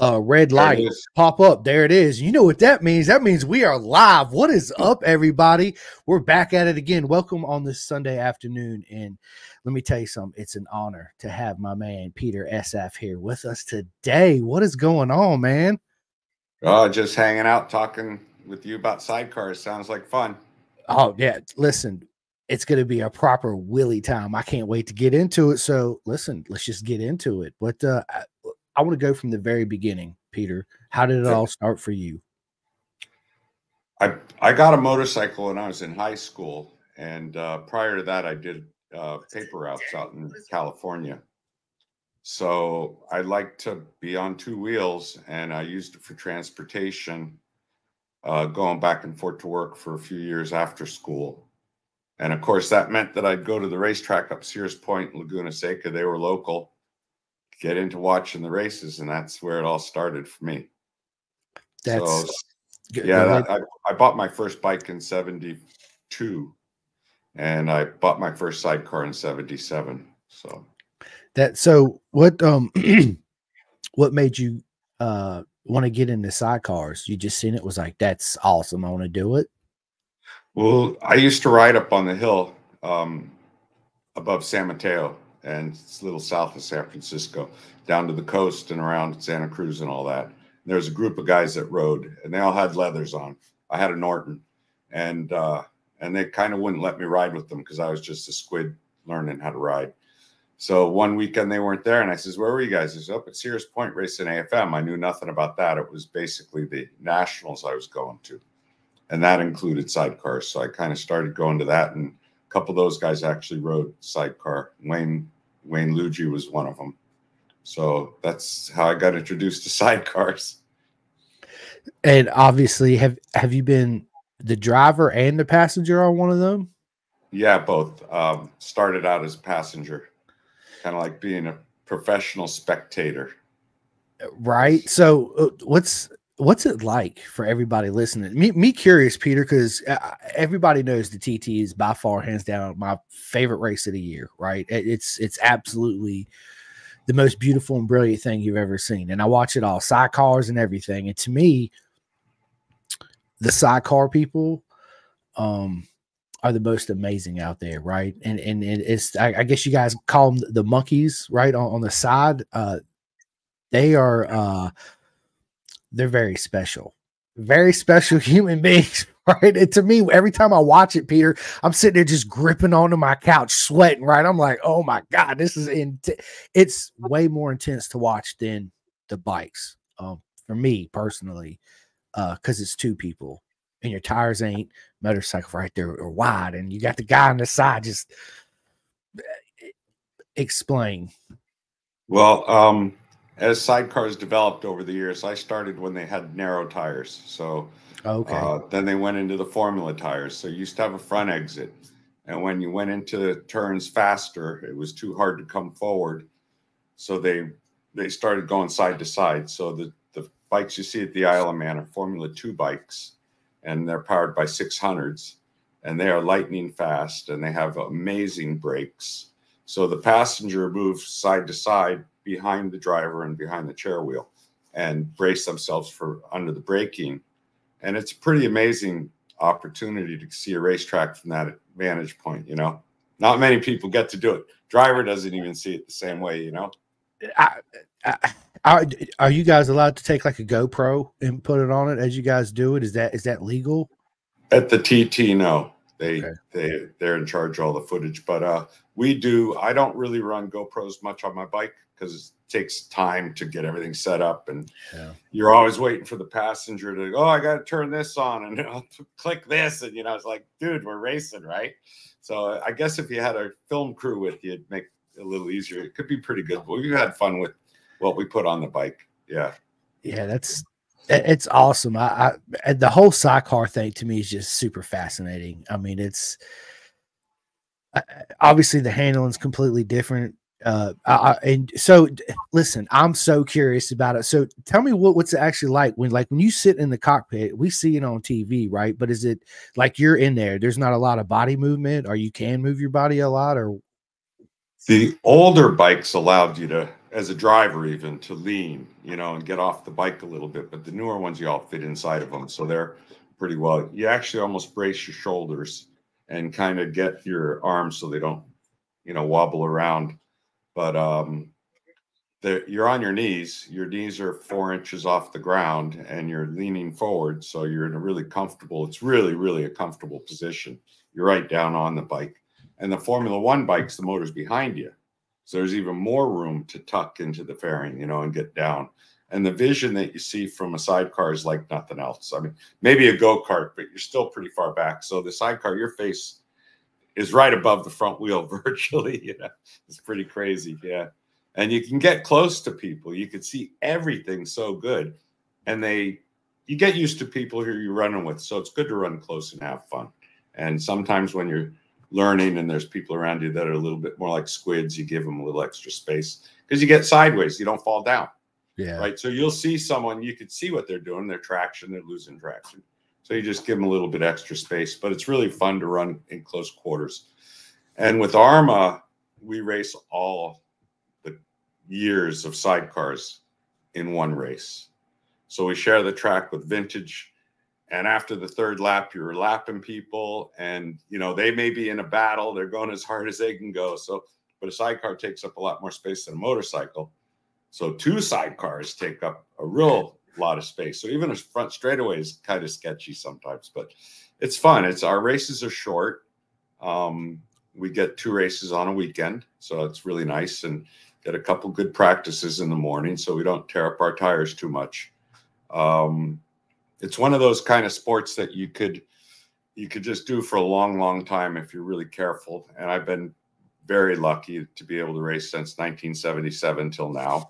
red light pop up. There it is. You know what that means? That means we are live. What is up, everybody? We're back at it again. Welcome on this Sunday afternoon. And let me tell you something. It's an honor to have my man Peter Essaff here with us today. What is going on, man? Oh, just hanging out, talking with you about sidecars. Sounds like fun. Oh, yeah. Listen, it's going to be a proper Willie time. I can't wait to get into it. So, listen, let's just get into it. But I want to go from the very beginning, Peter. How did it all start for you? I got a motorcycle when I was in high school. And prior to that, I did paper routes out in California. So I like to be on two wheels, and I used it for transportation, going back and forth to work for a few years after school. And of course, that meant that I'd go to the racetrack up Sears Point, Laguna Seca. They were local. Get into watching the races, and that's where it all started for me. That's so, yeah. I bought my first bike in '72, and I bought my first sidecar in '77. So that. So what? What made you want to get into sidecars? You just seen it, was like, that's awesome. I want to do it. Well, I used to ride up on the hill above San Mateo. And it's a little south of San Francisco, down to the coast and around Santa Cruz and all that. There's a group of guys that rode, and they all had leathers on. I had a Norton, and they kind of wouldn't let me ride with them because I was just a squid learning how to ride. So one weekend they weren't there, and I says, "Where were you guys?" They said, "Up at Sears Point racing AFM." I knew nothing about that. It was basically the nationals I was going to, and that included sidecars. So I kind of started going to that, and a couple of those guys actually rode sidecar. Wayne Luigi was one of them. So that's how I got introduced to sidecars. And obviously, have you been the driver and the passenger on one of them? Yeah, both. Started out as a passenger, kind of like being a professional spectator. Right. So what's it like for everybody listening? Me curious, Peter, because everybody knows the TT is by far, hands down, my favorite race of the year, right? It's absolutely the most beautiful and brilliant thing you've ever seen. And I watch it all, sidecars and everything. And to me, the sidecar people are the most amazing out there, right? And it's, I guess you guys call them the monkeys, right, on the side. They are... they're very special human beings, right? And to me, every time I watch it, Peter, I'm sitting there just gripping onto my couch, sweating, right? I'm like, oh my God, this is intense. It's way more intense to watch than the bikes, for me personally, because it's two people and your tires ain't motorcycle right there or wide, and you got the guy on the side. Just explain. Well, as sidecars developed over the years, I started when they had narrow tires. So then they went into the formula tires. So you used to have a front exit. And when you went into the turns faster, it was too hard to come forward. So they started going side to side. So the bikes you see at the Isle of Man are Formula 2 bikes, and they're powered by 600s. And they are lightning fast, and they have amazing brakes. So the passenger moves side to side behind the driver and behind the chair wheel and brace themselves for under the braking. And it's a pretty amazing opportunity to see a racetrack from that vantage point, you know. Not many people get to do it. Driver doesn't even see it the same way, you know. Are you guys allowed to take like a GoPro and put it on it as you guys do it? Is that legal? At the TT, no. They're in charge of all the footage, but we do. I don't really run GoPros much on my bike because it takes time to get everything set up, and you're always waiting for the passenger to go, oh, I got to turn this on and click this, and you know, it's like, dude, we're racing, right? So I guess if you had a film crew with you, it'd make it a little easier. It could be pretty good. But we've had fun with what we put on the bike. Yeah, that's. It's awesome. I the whole sidecar thing to me is just super fascinating. I mean, it's obviously the handling's completely different. And so, listen, I'm so curious about it. So, tell me what's it actually like when you sit in the cockpit. We see it on TV, right? But is it like you're in there? There's not a lot of body movement, or you can move your body a lot, or the older bikes allowed you to as a driver even, to lean, you know, and get off the bike a little bit. But the newer ones, you all fit inside of them, so they're pretty well. You actually almost brace your shoulders and kind of get your arms so they don't, you know, wobble around. But you're on your knees are 4 inches off the ground and you're leaning forward. So you're in a really comfortable, it's really, really a comfortable position. You're right down on the bike. And the Formula One bikes, the motor's behind you. So there's even more room to tuck into the fairing, you know, and get down. And the vision that you see from a sidecar is like nothing else. I mean, maybe a go-kart, but you're still pretty far back. So the sidecar, your face is right above the front wheel virtually. You know, it's pretty crazy. Yeah. And you can get close to people. You can see everything so good. And you get used to people who you're running with. So it's good to run close and have fun. And sometimes when you're learning and there's people around you that are a little bit more like squids, you give them a little extra space because you get sideways. You don't fall down. Yeah. Right. So you'll see someone, you can see what they're doing, their traction, they're losing traction. So you just give them a little bit extra space. But it's really fun to run in close quarters. And with ARMA, we race all years of sidecars in one race. So we share the track with vintage, and after the third lap you're lapping people, and you know, they may be in a battle, they're going as hard as they can go. So but a sidecar takes up a lot more space than a motorcycle, so two sidecars take up a real lot of space. So even a front straightaway is kind of sketchy sometimes, but it's fun. It's our races are short. We get two races on a weekend, so it's really nice, and get a couple good practices in the morning so we don't tear up our tires too much. It's one of those kind of sports that you could just do for a long, long time if you're really careful. And I've been very lucky to be able to race since 1977 till now.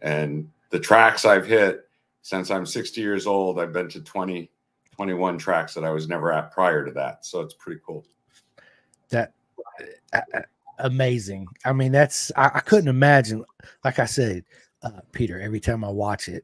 And the tracks I've hit since I'm 60 years old, I've been to 20, 21 tracks that I was never at prior to that. So it's pretty cool. That amazing. I mean, that's I couldn't imagine. Like I said, Peter, every time I watch it,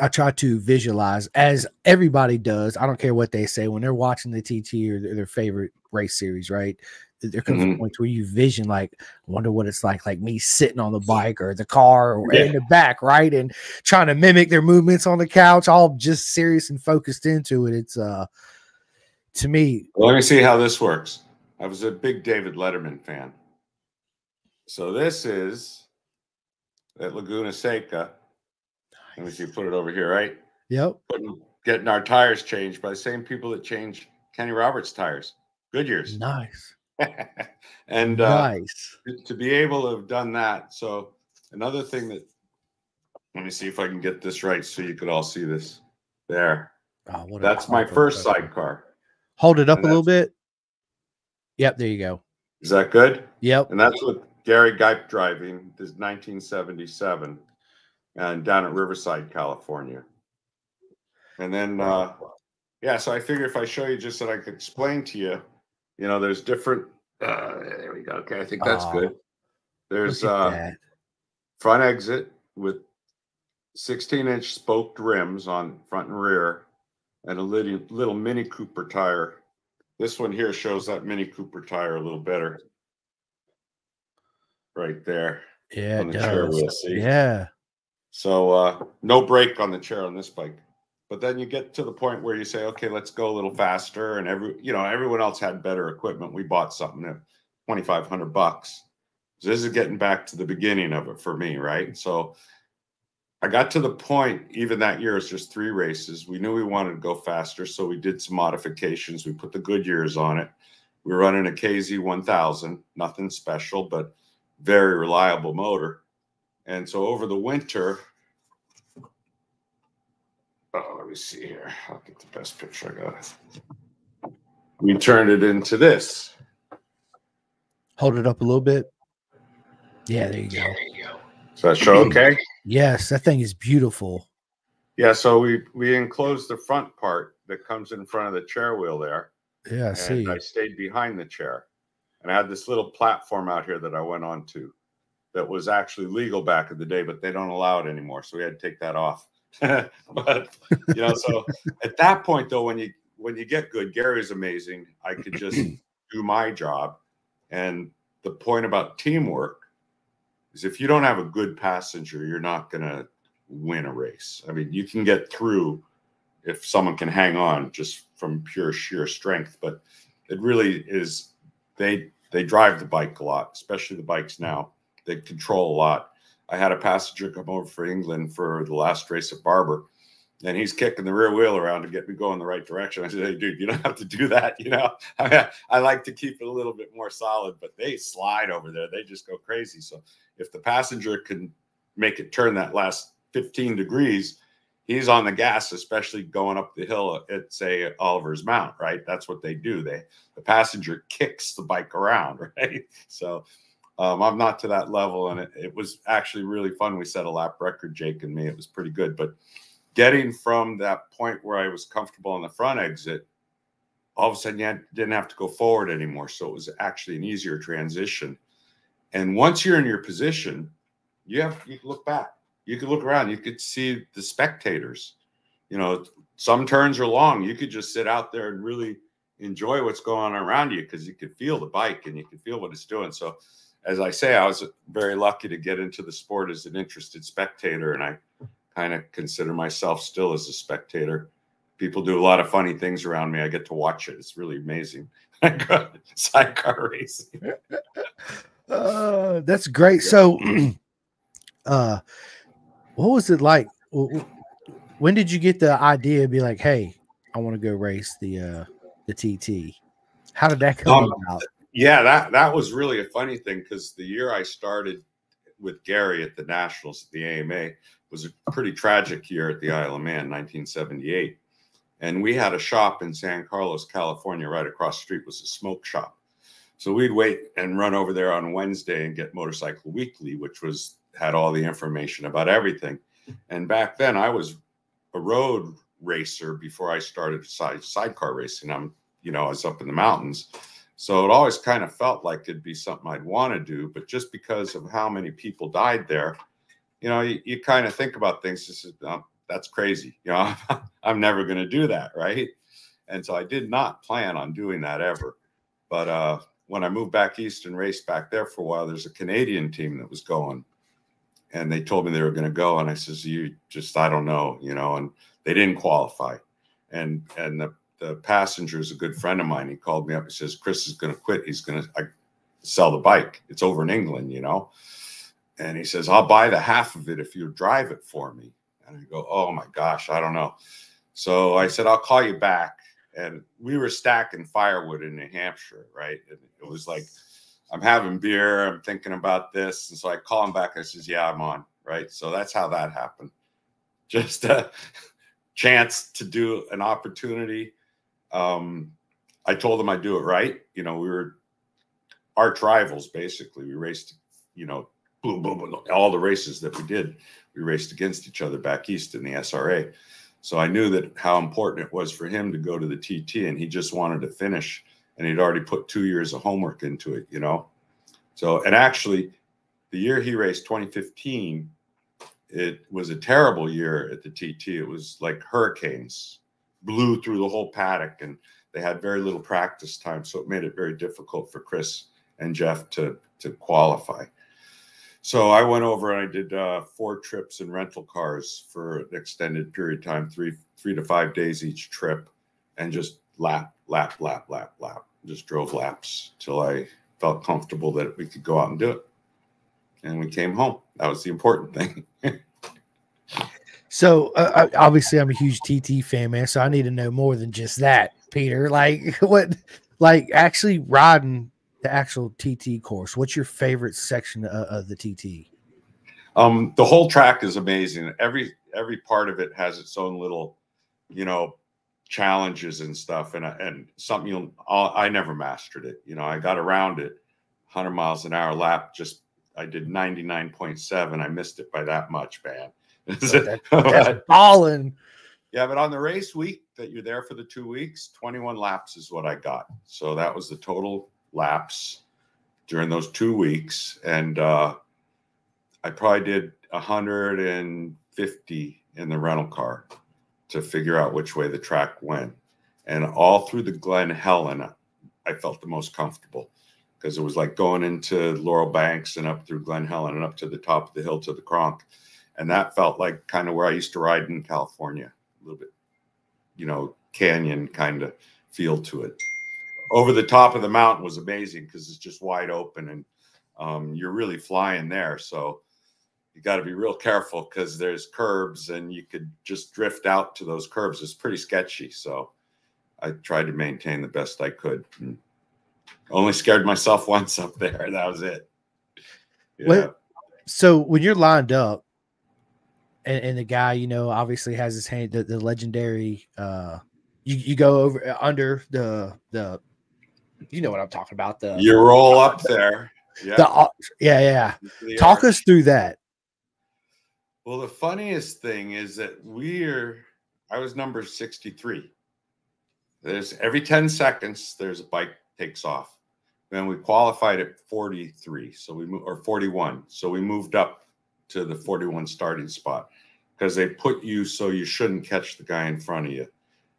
I try to visualize, as everybody does. I don't care what they say when they're watching the TT or their favorite race series, right? There comes a point where you vision, like, wonder what it's like me sitting on the bike or the car or in the back, right? And trying to mimic their movements on the couch, all just serious and focused into it. It's to me. Well, let me see how this works. I was a big David Letterman fan. So this is at Laguna Seca. Nice. Let me see, put it over here, right? Yep. Getting our tires changed by the same people that change Kenny Roberts' tires, Goodyear's. Nice. And nice. To be able to have done that. So another thing that, let me see if I can get this right so you could all see this. There. Oh, that's my first sidecar. Hold it up a little bit. Yep, there you go. Is that good? Yep. And that's with Gary Guype driving. This is 1977, and down at Riverside, California. And then, yeah. So I figure if I show you just that I could explain to you, you know, there's different. There we go. Okay, I think that's good. There's front exit with 16-inch spoked rims on front and rear, and a little Mini Cooper tire. This one here shows that Mini Cooper tire a little better. Right there. Yeah, on the chair wheel, see? Yeah. So no brake on the chair on this bike. But then you get to the point where you say, okay, let's go a little faster. And everyone else had better equipment. We bought something at $2,500. So this is getting back to the beginning of it for me, right? So I got to the point, even that year, it's just three races. We knew we wanted to go faster, so we did some modifications. We put the Goodyears on it. We were running a KZ 1000, nothing special, but very reliable motor. And so over the winter, let me see here. I'll get the best picture I got. We turned it into this. Hold it up a little bit. Yeah, there you go. Does that show okay? Yes, that thing is beautiful. Yeah, so we enclosed the front part that comes in front of the chair wheel there. Yeah, I see. I stayed behind the chair. And I had this little platform out here that I went on to that was actually legal back in the day, but they don't allow it anymore. So we had to take that off. But, you know, so at that point, though, when you get good, Gary's amazing. I could just do my job. And the point about teamwork Because if you don't have a good passenger, you're not going to win a race. I mean, you can get through if someone can hang on just from pure sheer strength, but it really is, they drive the bike a lot, especially the bikes now. They control a lot. I had a passenger come over for England for the last race at Barber, and he's kicking the rear wheel around to get me going the right direction. I said, hey, dude, you don't have to do that. You know, I mean, I like to keep it a little bit more solid, but they slide over there. They just go crazy. So if the passenger can make it turn that last 15 degrees, he's on the gas, especially going up the hill at, say, Oliver's Mount, right? That's what they do. The passenger kicks the bike around, right? So I'm not to that level, and it was actually really fun. We set a lap record, Jake and me. It was pretty good. But getting from that point where I was comfortable on the front exit, all of a sudden you didn't have to go forward anymore, so it was actually an easier transition. And once you're in your position, you can look back. You could look around. You could see the spectators. You know, some turns are long. You could just sit out there and really enjoy what's going on around you because you could feel the bike and you could feel what it's doing. So, as I say, I was very lucky to get into the sport as an interested spectator, and I kind of consider myself still as a spectator. People do a lot of funny things around me. I get to watch it. It's really amazing. I go sidecar racing. That's great. Yeah. So, what was it like? When did you get the idea to be like, hey, I want to go race the TT? How did that come about? Yeah, that was really a funny thing because the year I started with Gary at the Nationals at the AMA was a pretty tragic year at the Isle of Man, 1978. And we had a shop in San Carlos, California, right across the street was a smoke shop. So we'd wait and run over there on Wednesday and get Motorcycle Weekly, which had all the information about everything. And back then I was a road racer before I started sidecar racing. I was up in the mountains. So it always kind of felt like it'd be something I'd want to do, but just because of how many people died there, you know, you kind of think about things. Just, oh, that's crazy. You know, I'm never going to do that. Right. And so I did not plan on doing that ever. But, when I moved back east and raced back there for a while, there's a Canadian team that was going. And they told me they were going to go. And I says, I don't know, you know, and they didn't qualify. And the passenger is a good friend of mine. He called me up. He says, Chris is going to quit. He's going to sell the bike. It's over in England, you know. And he says, I'll buy the half of it if you drive it for me. And I go, oh, my gosh, I don't know. So I said, I'll call you back. And we were stacking firewood in New Hampshire, right? And it was like, I'm having beer. I'm thinking about this. And so I call him back. I says, yeah, I'm on. Right. So that's how that happened. Just a chance to do an opportunity. I told him I'd do it right. You know, we were arch rivals, basically. We raced, you know, boom, boom, boom. All the races that we did, we raced against each other back east in the SRA. So I knew that how important it was for him to go to the TT, and he just wanted to finish. And he'd already put 2 years of homework into it, you know. So, and actually, the year he raced, 2015, it was a terrible year at the TT. It was like hurricanes, blew through the whole paddock, and they had very little practice time. So it made it very difficult for Chris and Jeff to qualify. So I went over and I did 4 trips in rental cars for an extended period of time, three to 5 days each trip, and just lap, lap, lap, lap, lap. Just drove laps till I felt comfortable that we could go out and do it. And we came home. That was the important thing. So obviously I'm a huge TT fan, man. So I need to know more than just that, Peter. Like what, like actually riding the actual TT course. What's your favorite section of the TT? The whole track is amazing. Every part of it has its own little, you know, challenges and stuff, and something I never mastered it. You know, I got around it, 100 miles an hour lap. Just I did 99.7. I missed it by that much, man. That's balling. Yeah, but on the race week that you're there for the 2 weeks, 21 laps is what I got. So that was the total laps during those 2 weeks, and I probably did 150 in the rental car to figure out which way the track went. And all through the Glen Helen, I felt the most comfortable. because it was like going into Laurel Banks and up through Glen Helen and up to the top of the hill to the Kronk. And that felt like kind of where I used to ride in California, a little bit, you know, canyon kind of feel to it. Over the top of the mountain was amazing because it's just wide open and you're really flying there. So you got to be real careful because there's curbs and you could just drift out to those curbs. It's pretty sketchy. So I tried to maintain the best I could. And only scared myself once up there. That was it. Yeah. Well, so when you're lined up, and the guy, you know, obviously has his hand, the legendary, you go over under the, you know what I'm talking about. You roll up there. Yeah. Yeah. Talk us through that. Well, the funniest thing is that I was number 63. There's every 10 seconds, there's a bike takes off. Then we qualified at 43. So we moved, or 41. So we moved up to the 41 starting spot because they put you so you shouldn't catch the guy in front of you,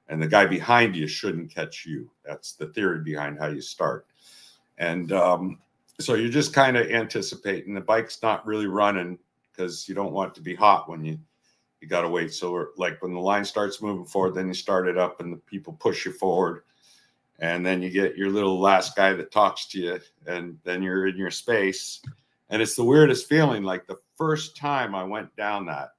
and the guy behind you shouldn't catch you. That's the theory behind how you start. And so you're just kind of anticipating. The bike's not really running because you don't want it to be hot when you got to wait. So we're, like, when the line starts moving forward, then you start it up and the people push you forward, and then you get your little last guy that talks to you, and then you're in your space. And it's the weirdest feeling. Like, the first time I went down that,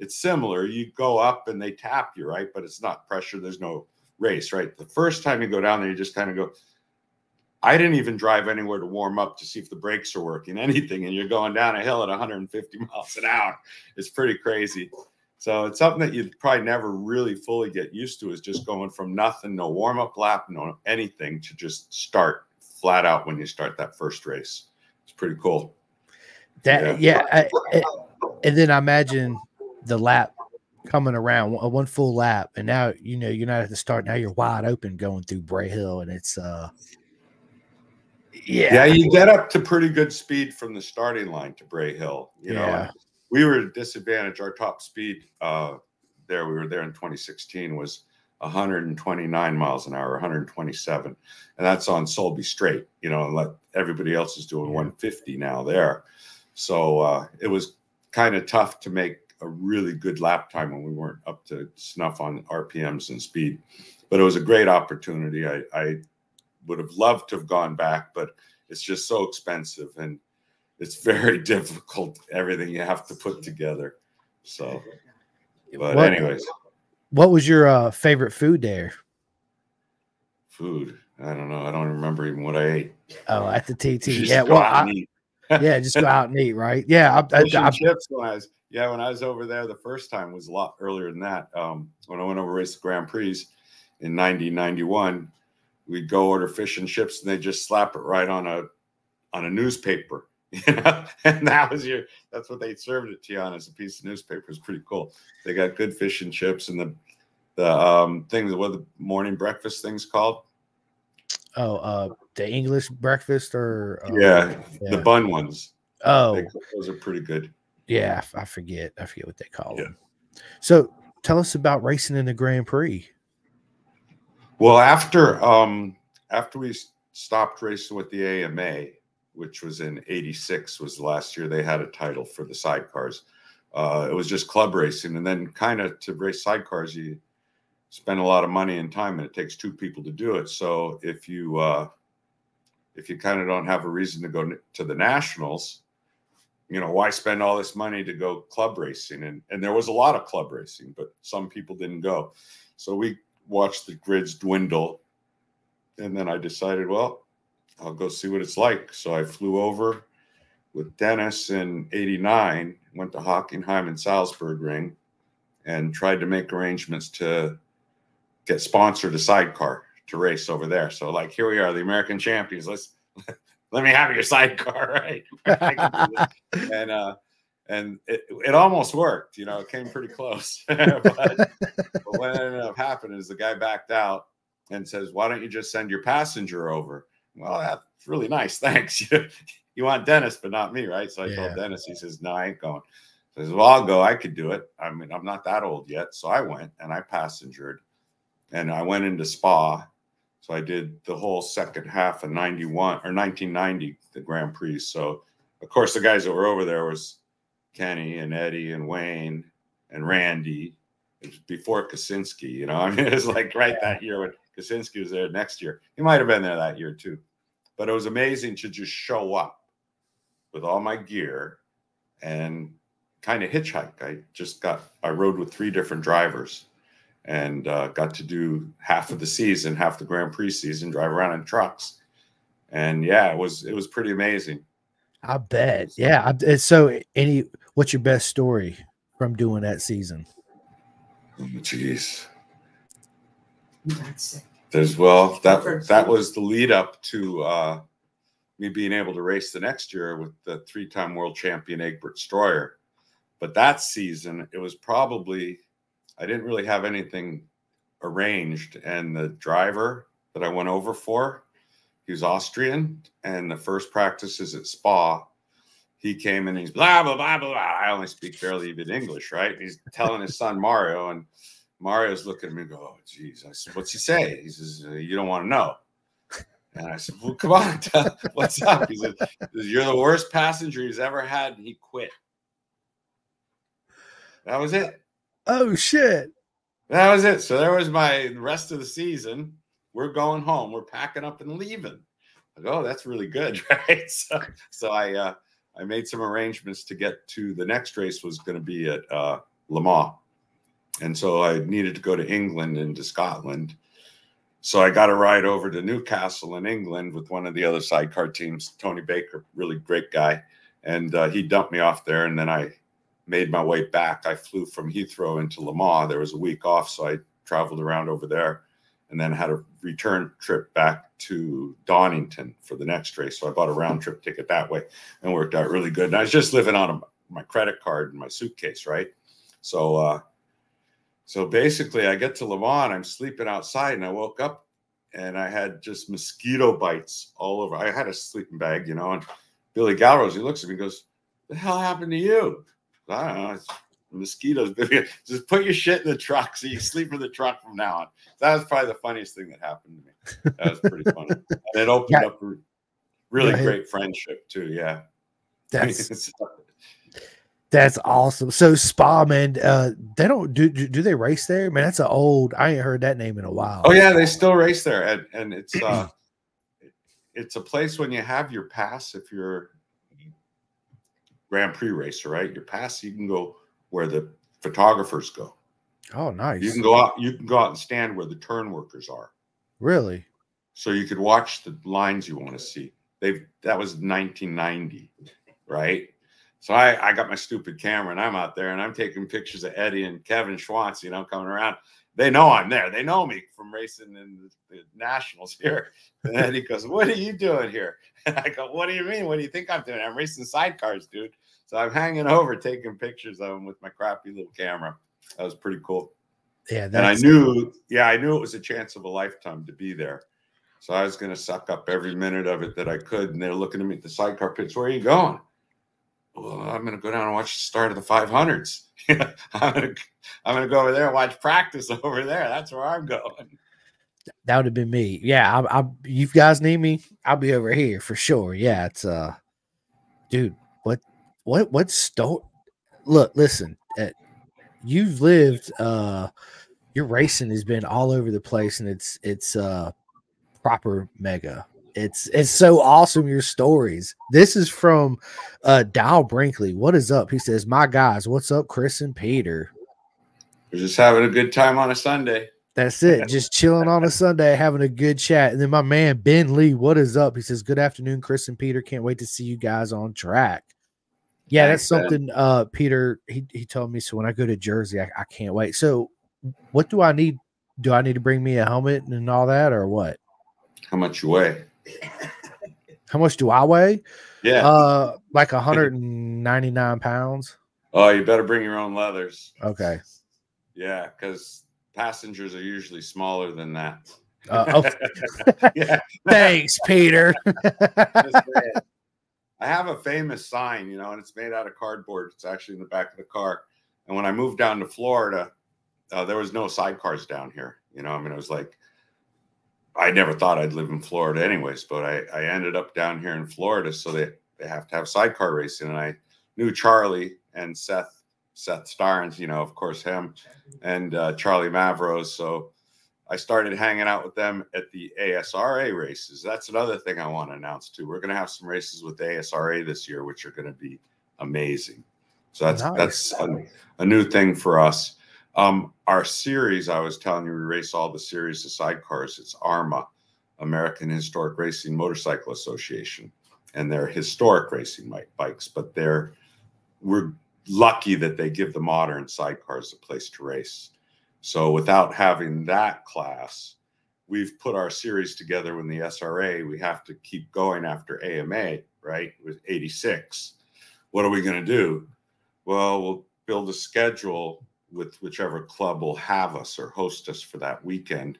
it's similar. You go up and they tap you, right? But it's not pressure. There's no race, right? The first time you go down there, you just kind of go. I didn't even drive anywhere to warm up to see if the brakes are working, anything. And you're going down a hill at 150 miles an hour. It's pretty crazy. So it's something that you'd probably never really fully get used to, is just going from nothing, no warm-up lap, no anything, to just start flat out when you start that first race. It's pretty cool. That, yeah. And then I imagine the lap coming around, one full lap, and now, you know, you're not at the start. Now you're wide open going through Bray Hill, and it's yeah, you get up to pretty good speed from the starting line to Bray Hill. You know, we were at disadvantage. Our top speed there, we were there in 2016, was 129 miles an hour, 127, and that's on Sulby Strait. You know, and everybody else is doing 150 now there. So it was kind of tough to make a really good lap time when we weren't up to snuff on RPMs and speed. But it was a great opportunity. I would have loved to have gone back, but it's just so expensive and it's very difficult, everything you have to put together. So, but anyways. What was your favorite food there? Food? I don't know. I don't remember even what I ate. Oh, at the TT. Yeah, well, yeah, just go out and eat, right? Yeah, when I was over there the first time was a lot earlier than that. When I went over to race the Grand Prix in 1991, we'd go order fish and chips, and they just slap it right on a newspaper, you know? And that's what they served it to you on, as a piece of newspaper. It's pretty cool. They got good fish and chips, and the thing, what the morning breakfast thing's called. Oh, the English breakfast, or the bun ones. Oh, those are pretty good. Yeah, I forget what they call them. So, tell us about racing in the Grand Prix. Well, after we stopped racing with the AMA, which was in '86, was the last year they had a title for the sidecars. It was just club racing, and then kind of to race sidecars, you spend a lot of money and time, and it takes two people to do it. So if you kind of don't have a reason to go to the nationals, you know, why spend all this money to go club racing? And there was a lot of club racing, but some people didn't go. So we watched the grids dwindle, and then I decided, well, I'll go see what it's like. So I flew over with Dennis in '89, went to Hockenheim and Salzburg Ring, and tried to make arrangements to get sponsored a sidecar to race over there. So, like, here we are, the American champions. Let me have your sidecar, right? And it almost worked. You know, it came pretty close. but what ended up happening is the guy backed out and says, "Why don't you just send your passenger over?" Well, that's really nice, thanks. You want Dennis, but not me, right? So I told Dennis. He says, "No, I ain't going." I said, "Well, I'll go. I could do it. I mean, I'm not that old yet." So I went and I passengered, and I went into Spa. So I did the whole second half of 91 or 1990, the Grand Prix. So, of course, the guys that were over there was Kenny and Eddie and Wayne and Randy. It was before Kosinski, you know. I mean, it was like right that year when Kosinski was there next year. He might have been there that year too. But it was amazing to just show up with all my gear and kind of hitchhike. I rode with three different drivers and got to do half of the season, half the Grand Prix season, drive around in trucks. And yeah, it was pretty amazing. I bet. Yeah. So what's your best story from doing that season? Jeez. That's it. That was the lead up to me being able to race the next year with the three-time world champion Egbert Stroyer. But that season, it was probably, I didn't really have anything arranged. And the driver that I went over for, he was Austrian. And the first practices at Spa, he came and he's blah, blah, blah, blah, blah. I only speak barely even English, right? He's telling his son Mario, and Mario's looking at me and go, oh, geez. I said, what's he say? He says, you don't want to know. And I said, well, come on, what's up? He said, you're the worst passenger he's ever had, and he quit. That was it. Oh, shit. That was it. So there was the rest of the season. We're going home. We're packing up and leaving. I go, oh, that's really good, right? So I made some arrangements to get to the next race was going to be at Le Mans. And so I needed to go to England and to Scotland. So I got a ride over to Newcastle in England with one of the other sidecar teams, Tony Baker, really great guy. And he dumped me off there, and then I made my way back. I flew from Heathrow into Le Mans. There was a week off, so I traveled around over there and then had a return trip back to Donington for the next race. So I bought a round-trip ticket that way and worked out really good. And I was just living on my credit card and my suitcase, right? So... So basically, I get to Le Mans, I'm sleeping outside, and I woke up, and I had just mosquito bites all over. I had a sleeping bag, you know, and Billy Galrose, he looks at me and goes, the hell happened to you? I don't know. It's mosquitoes. Just put your shit in the truck so you sleep in the truck from now on. That was probably the funniest thing that happened to me. That was pretty funny. And it opened up a really great friendship, too, yeah. That's awesome. So Spa, man, they don't do they race there? Man, that's an old. I ain't heard that name in a while. Oh yeah, they still race there, and it's it's a place when you have your pass. If you're Grand Prix racer, right, your pass, you can go where the photographers go. Oh, nice. You can go out. You can go out and stand where the turn workers are. Really? So you could watch the lines you want to see. That was 1990, right? So I got my stupid camera, and I'm out there, and I'm taking pictures of Eddie and Kevin Schwantz, you know, coming around. They know I'm there. They know me from racing in the nationals here. And Eddie goes, what are you doing here? And I go, what do you mean? What do you think I'm doing? I'm racing sidecars, dude. So I'm hanging over taking pictures of him with my crappy little camera. That was pretty cool. Yeah, and I knew it was a chance of a lifetime to be there. So I was going to suck up every minute of it that I could, and they're looking at me at the sidecar pits. Where are you going? Well, I'm going to go down and watch the start of the 500s. I'm going to go over there and watch practice over there. That's where I'm going. That would have been me. Yeah, you guys need me, I'll be over here for sure. Yeah, it's dude, what story? Look, listen, you've lived your racing has been all over the place, and it's proper mega. It's so awesome, your stories. This is from Dow Brinkley. What is up? He says, my guys, what's up, Chris and Peter? We're just having a good time on a Sunday. That's it. Just chilling on a Sunday, having a good chat. And then my man, Ben Lee, what is up? He says, good afternoon, Chris and Peter. Can't wait to see you guys on track. Yeah, that's something Peter, he told me. So when I go to Jersey, I can't wait. So what do I need? Do I need to bring me a helmet and all that, or what? How much you weigh? How much do I weigh? Yeah, like 199 pounds. Oh, you better bring your own leathers. Okay. Yeah, because passengers are usually smaller than that. Yeah. Thanks, Peter. I have a famous sign, you know, and it's made out of cardboard. It's actually in the back of the car. And when I moved down to Florida, there was no sidecars down here. You know, I mean, it was like I never thought I'd live in Florida anyways, but I ended up down here in Florida. So they have to have sidecar racing. And I knew Charlie and Seth Starnes, you know, of course him, and Charlie Mavros. So I started hanging out with them at the ASRA races. That's another thing I want to announce too. We're going to have some races with the ASRA this year, which are going to be amazing. So that's a new thing for us. Our series, I was telling you, we race all the series of sidecars. It's ARMA, American Historic Racing Motorcycle Association, and they're historic racing bikes, but we're lucky that they give the modern sidecars a place to race. So without having that class, we've put our series together when the SRA, we have to keep going after AMA, right? It was 86. What are we going to do? Well, we'll build a schedule with whichever club will have us or host us for that weekend.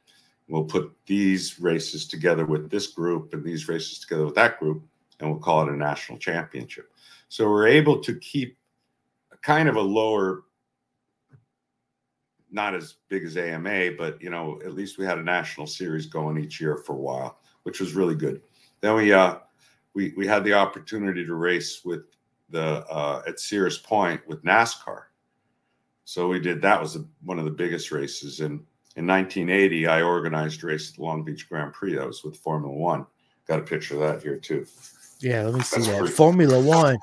We'll put these races together with this group and these races together with that group, and we'll call it a national championship. So we're able to keep a kind of a lower, not as big as AMA, but, you know, at least we had a national series going each year for a while, which was really good. Then we had the opportunity to race with the at Sears Point with NASCAR. So we did, that was one of the biggest races. And in 1980, I organized a race at the Long Beach Grand Prix. That was with Formula One. Got a picture of that here too. Yeah, let me see that. Formula One.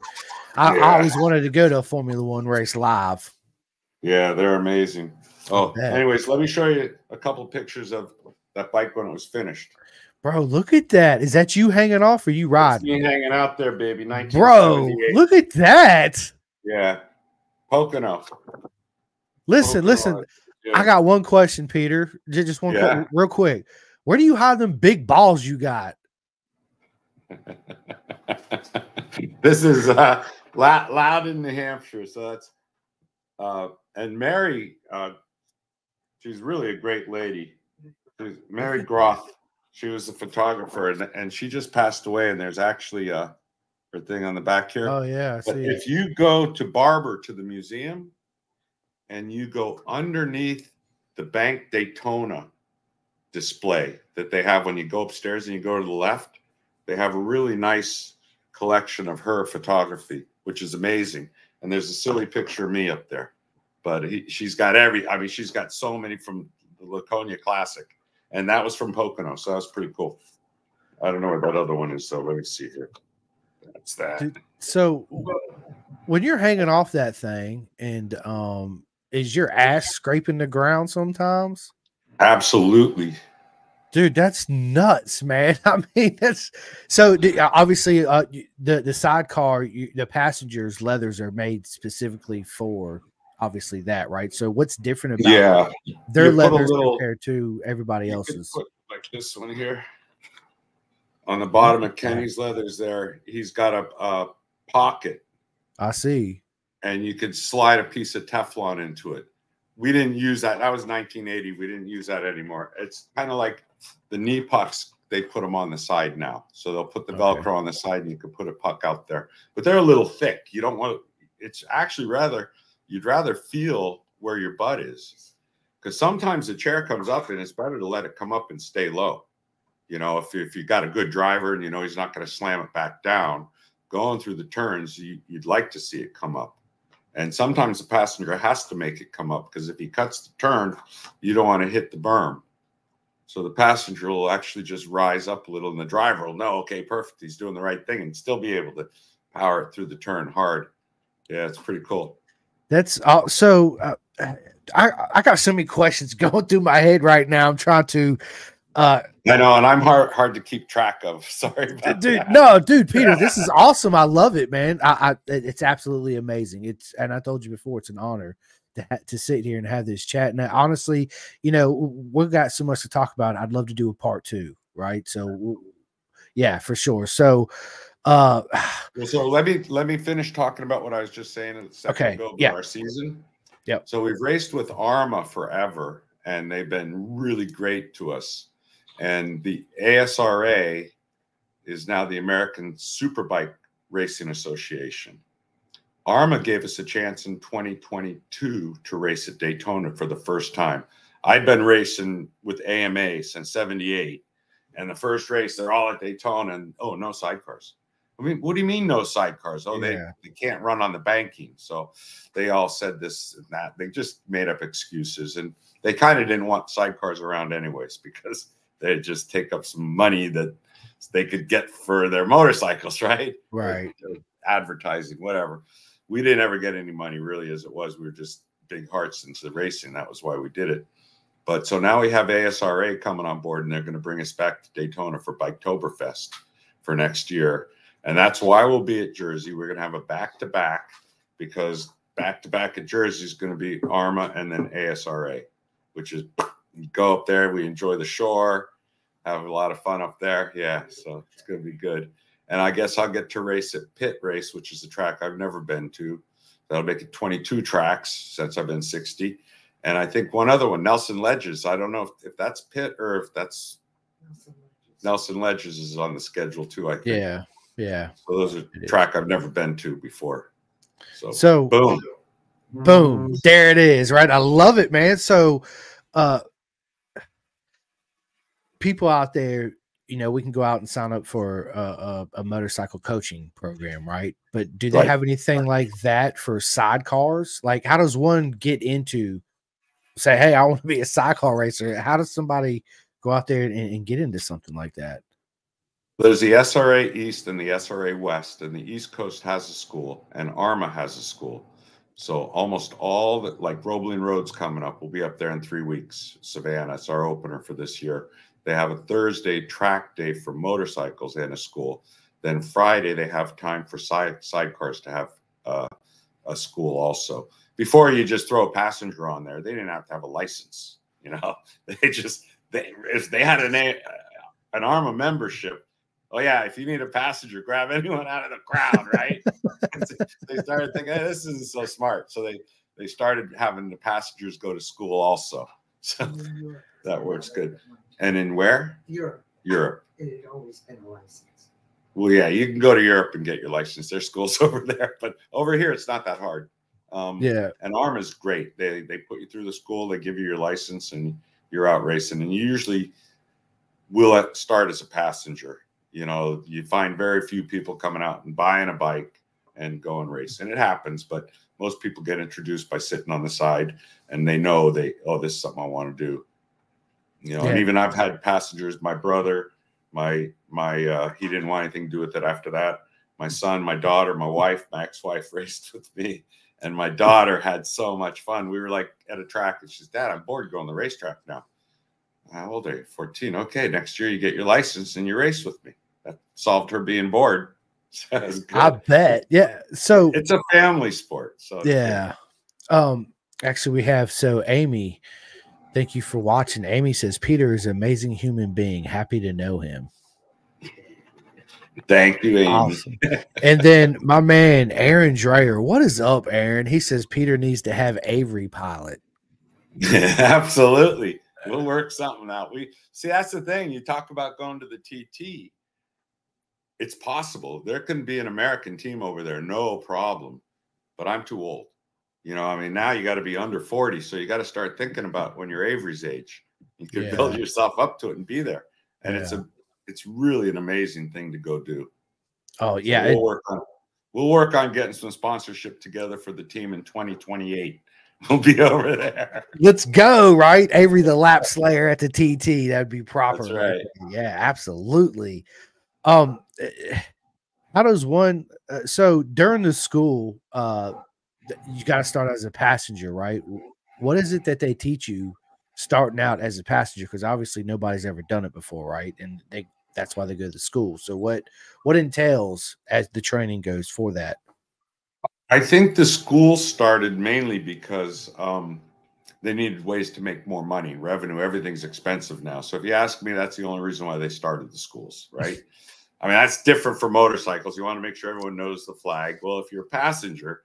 I always wanted to go to a Formula One race live. Yeah, they're amazing. Oh, yeah. Anyways, let me show you a couple pictures of that bike when it was finished. Bro, look at that. Is that you hanging off or you riding? It's me hanging out there, baby. 1978. Bro, look at that. Yeah. Pocono. Listen. Yeah. I got one question, Peter. Just one quick, real quick. Where do you hide them big balls you got? This is Loudon, New Hampshire. So that's and Mary, she's really a great lady. Mary Groth. She was a photographer, and she just passed away. And there's actually her thing on the back here. Oh yeah, I see. But if you go to Barber, to the museum, and you go underneath the Bank Daytona display that they have when you go upstairs and you go to the left, they have a really nice collection of her photography, which is amazing. And there's a silly picture of me up there, but she's got she's got so many from the Laconia Classic, and that was from Pocono. So that was pretty cool. I don't know where that other one is, so let me see here. That's that. Dude, so when you're hanging off that thing, and is your ass scraping the ground sometimes? Absolutely. Dude, that's nuts, man. I mean, that's so obviously the sidecar, the passengers' leathers are made specifically for obviously that, right? So what's different about their leathers compared to everybody else's? Put, like this one here on the bottom of Kenny's leathers there, he's got a pocket. I see. And you could slide a piece of Teflon into it. We didn't use that. That was 1980. We didn't use that anymore. It's kind of like the knee pucks. They put them on the side now. So they'll put the Velcro on the side and you can put a puck out there. But they're a little thick. You don't want to, it's actually rather, you'd rather feel where your butt is. Because sometimes the chair comes up and it's better to let it come up and stay low. You know, if you got a good driver and you know he's not going to slam it back down, going through the turns, you'd like to see it come up. And sometimes the passenger has to make it come up because if he cuts the turn, you don't want to hit the berm. So the passenger will actually just rise up a little and the driver will know, okay, perfect, he's doing the right thing and still be able to power it through the turn hard. Yeah, it's pretty cool. That's so I got so many questions going through my head right now. I'm trying to I know, and I'm hard to keep track of. Sorry about that. No, dude, Peter, this is awesome. I love it, man. It's absolutely amazing. And I told you before, it's an honor to sit here and have this chat. And honestly, you know, we've got so much to talk about. I'd love to do a part 2, right? So, yeah, for sure. So, so let me finish talking about what I was just saying. Of our season. Yeah. So we've raced with ARMA forever, and they've been really great to us. And the ASRA is now the American Superbike Racing Association. ARMA gave us a chance in 2022 to race at Daytona for the first time. I'd been racing with AMA since '78, And the first race, they're all at Daytona, and oh, no sidecars. I mean, what do you mean no sidecars? Oh, yeah. they can't run on the banking. So they all said this and that. They just made up excuses, and they kind of didn't want sidecars around anyways because they'd just take up some money that they could get for their motorcycles, right? Right. Advertising, whatever. We didn't ever get any money really as it was. We were just big hearts into the racing. That was why we did it. But so now we have ASRA coming on board, and they're going to bring us back to Daytona for Biketoberfest for next year. And that's why we'll be at Jersey. We're going to have a back-to-back because back-to-back at Jersey is going to be ARMA and then ASRA, which is go up there. We enjoy the shore, have a lot of fun up there. Yeah, so it's going to be good. And I guess I'll get to race at Pit Race, which is a track I've never been to. That'll make it 22 tracks since I've been 60. And I think one other one, Nelson Ledges. I don't know if that's Pit or if that's Nelson Ledges is on the schedule too, I think. Yeah. Yeah. So those are track I've never been to before. So boom. Boom. There it is, right? I love it, man. So people out there, you know, we can go out and sign up for a motorcycle coaching program, right? But do they have anything like that for sidecars? Like, how does one get into, say, hey, I want to be a sidecar racer? How does somebody go out there and get into something like that? There's the SRA East and the SRA West, and the East Coast has a school, and ARMA has a school. So almost all that, like Roebling Road's coming up, we'll be up there in 3 weeks. Savannah, it's our opener for this year. They have a Thursday track day for motorcycles and a school. Then Friday, they have time for sidecars to have a school also. Before, you just throw a passenger on there. They didn't have to have a license, you know. They just, if they had an ARMA membership, oh, yeah, if you need a passenger, grab anyone out of the crowd, right? They started thinking, hey, this isn't so smart. So they started having the passengers go to school also. So that works good. And in where? Europe. Europe. It had always been a license. Well, yeah, you can go to Europe and get your license. There's schools over there. But over here, it's not that hard. Yeah. And ARMA is great. They put you through the school. They give you your license, and you're out racing. And you usually will start as a passenger. You know, you find very few people coming out and buying a bike and go and race. And it happens, but most people get introduced by sitting on the side, and they know this is something I want to do. You know, yeah. And even I've had passengers, my brother, my he didn't want anything to do with it after that. My son, my daughter, my wife, my ex-wife raced with me, and my daughter had so much fun. We were like at a track, and she's, Dad, I'm bored going to the racetrack now. How old are you? 14. Okay, next year you get your license and you race with me. That solved her being bored. I bet. Yeah. So it's a family sport. So yeah. Actually, we have Amy. Thank you for watching. Amy says Peter is an amazing human being. Happy to know him. Thank you, Amy. Awesome. And then my man Aaron Dreyer. What is up, Aaron? He says Peter needs to have Avery pilot. Absolutely. We'll work something out. We see, that's the thing. You talk about going to the TT. It's possible. There can be an American team over there, no problem. But I'm too old. You know, I mean, now you got to be under 40. So you got to start thinking about when you're Avery's age. You can build yourself up to it and be there. And it's really an amazing thing to go do. Oh, yeah. So we'll work on getting some sponsorship together for the team in 2028. We'll be over there. Let's go, right? Avery the lap slayer at the TT. That'd be proper. That's right. Yeah, absolutely. How does one so during the school you got to start as a passenger, right? What is it that they teach you starting out as a passenger? Because obviously nobody's ever done it before, right? And that's why they go to school. So what entails as the training goes for that? I think the school started mainly because they needed ways to make more money, revenue. Everything's expensive now. So if you ask me, that's the only reason why they started the schools, right? I mean, that's different for motorcycles. You want to make sure everyone knows the flag. Well, if you're a passenger,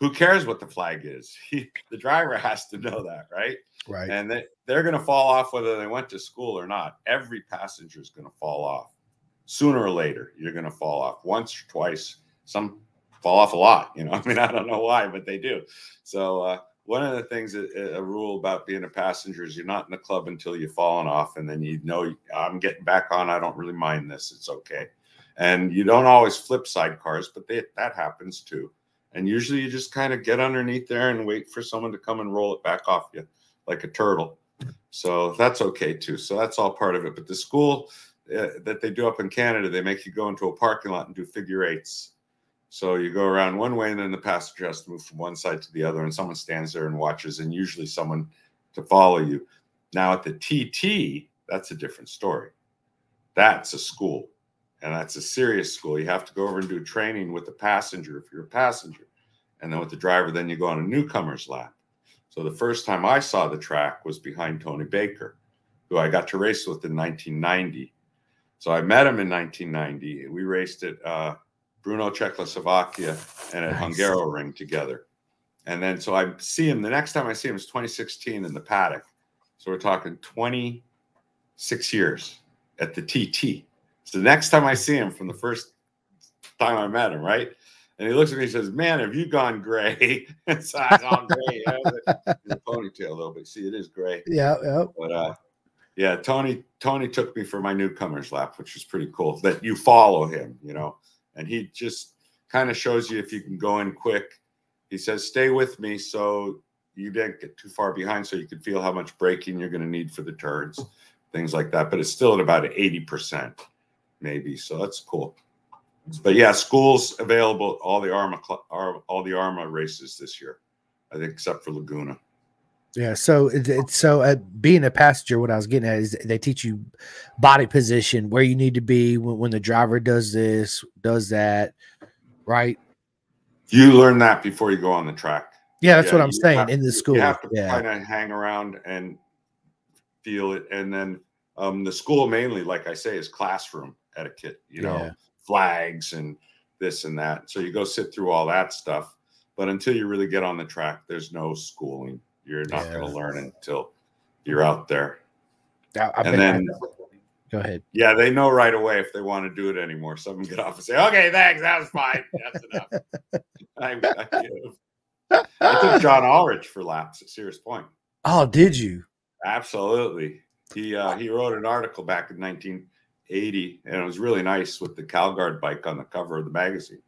who cares what the flag is? The driver has to know that, right? Right. And they're going to fall off whether they went to school or not. Every passenger is going to fall off. Sooner or later, you're going to fall off once or twice, some fall off a lot, you know. I mean, I don't know why, but they do. So one of the things, a rule about being a passenger is you're not in the club until you've fallen off, and then you know, I'm getting back on. I don't really mind this. It's okay. And you don't always flip sidecars, but that happens too. And usually you just kind of get underneath there and wait for someone to come and roll it back off you like a turtle. So that's okay too. So that's all part of it. But the school that they do up in Canada, they make you go into a parking lot and do figure eights. So you go around one way, and then the passenger has to move from one side to the other, and someone stands there and watches, and usually someone to follow you. Now at the TT, that's a different story. That's a school, and that's a serious school. You have to go over and do training with the passenger if you're a passenger, and then with the driver, then you go on a newcomer's lap. So the first time I saw the track was behind Tony Baker, who I got to race with in 1990. So I met him in 1990. We raced at Bruno, Czechoslovakia, and at Hungaro Ring together. And then so I see him, the next time I see him is 2016 in the paddock. So we're talking 26 years at the TT. So the next time I see him from the first time I met him, right? And he looks at me and says, "Man, have you gone gray?" So I've gone gray. The ponytail a little bit. See, it is gray. Yeah, yeah. But yeah, Tony took me for my newcomer's lap, which was pretty cool. That you follow him, you know. And he just kind of shows you if you can go in quick. He says, "Stay with me so you didn't get too far behind, so you can feel how much braking you're going to need for the turns," things like that. But it's still at about 80% maybe. So that's cool. But yeah, schools available at all the ARMA races this year, I think, except for Laguna. Yeah, so being a passenger, what I was getting at is they teach you body position, where you need to be when the driver does this, does that, right? You learn that before you go on the track. Yeah, that's what I'm saying. In the school, you have to kind of hang around and feel it, and then the school mainly, like I say, is classroom etiquette. You know. Yeah. Flags and this and that. So you go sit through all that stuff, but until you really get on the track, there's no schooling. You're not going to learn until you're out there. Go ahead. Yeah, they know right away if they want to do it anymore. Someone get off and say, "Okay, thanks, that was fine. That's enough." I took John Ulrich for laps at Sears Point. Oh, did you? Absolutely. He wrote an article back in 1980, and it was really nice with the Calgard bike on the cover of the magazine,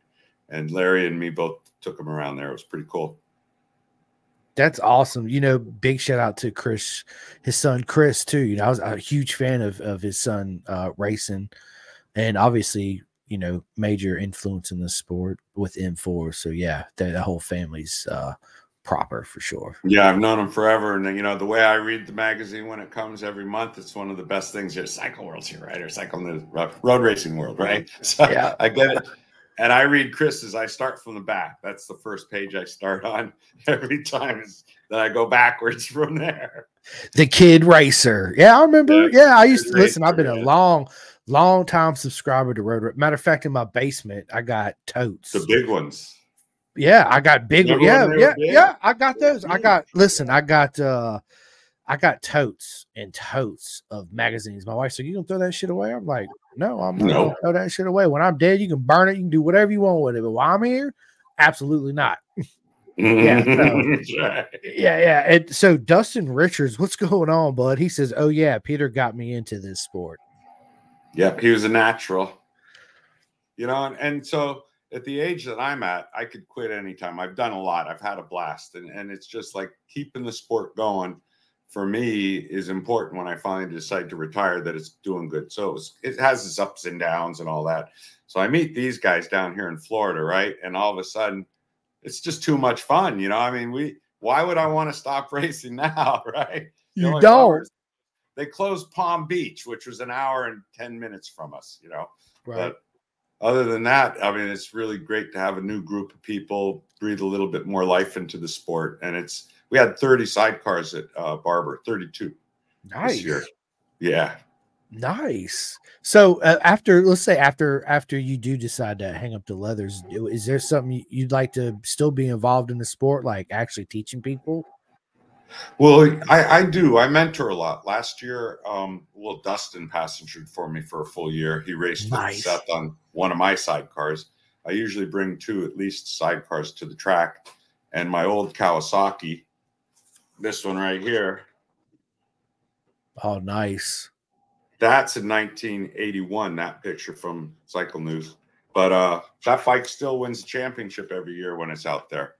and Larry and me both took him around there. It was pretty cool. That's awesome. You know, big shout out to Chris, his son Chris too. You know, I was a huge fan of his son racing, and obviously, you know, major influence in the sport with M4. So yeah, the whole family's proper for sure. Yeah, I've known him forever, and you know, the way I read the magazine when it comes every month, it's one of the best things. Your cycle world's here, right? Or cycle news, road racing world, right? So yeah. I get it, and I read Chris's. I start from the back. That's the first page I start on every time. Is that I go backwards from there. The Kid Racer. Yeah, I remember. Yeah, I used to listen. I've been a long time subscriber to road. Matter of fact, in my basement, I got totes. The big ones. Yeah, I got big ones. Yeah. I got those. I got totes and totes of magazines. My wife said, "You gonna throw that shit away?" I'm like, "No, I'm not gonna throw that shit away. When I'm dead, you can burn it, you can do whatever you want with it. But while I'm here, absolutely not." Yeah, yeah. And so Dustin Richards, what's going on, bud? He says, "Oh yeah, Peter got me into this sport." Yep, he was a natural. You know, and so at the age that I'm at, I could quit anytime. I've done a lot. I've had a blast. And it's just like keeping the sport going for me is important when I finally decide to retire, that it's doing good. So it has its ups and downs and all that. So I meet these guys down here in Florida, right? And all of a sudden, it's just too much fun. You know, I mean, why would I want to stop racing now, right? You don't. They closed Palm Beach, which was an hour and 10 minutes from us, you know. Right. But other than that, I mean, it's really great to have a new group of people, breathe a little bit more life into the sport. And we had 30 sidecars at Barber, 32. Nice. This year. Yeah. Nice. So let's say after you do decide to hang up the leathers, is there something you'd like to still be involved in the sport, like actually teaching people? Well, I do. I mentor a lot. Last year, well, Dustin passengered for me for a full year. He raced with Seth on one of my sidecars. I usually bring two at least sidecars to the track. And my old Kawasaki this one right here. Oh, nice. That's in 1981, that picture from Cycle News. But that bike still wins the championship every year when it's out there.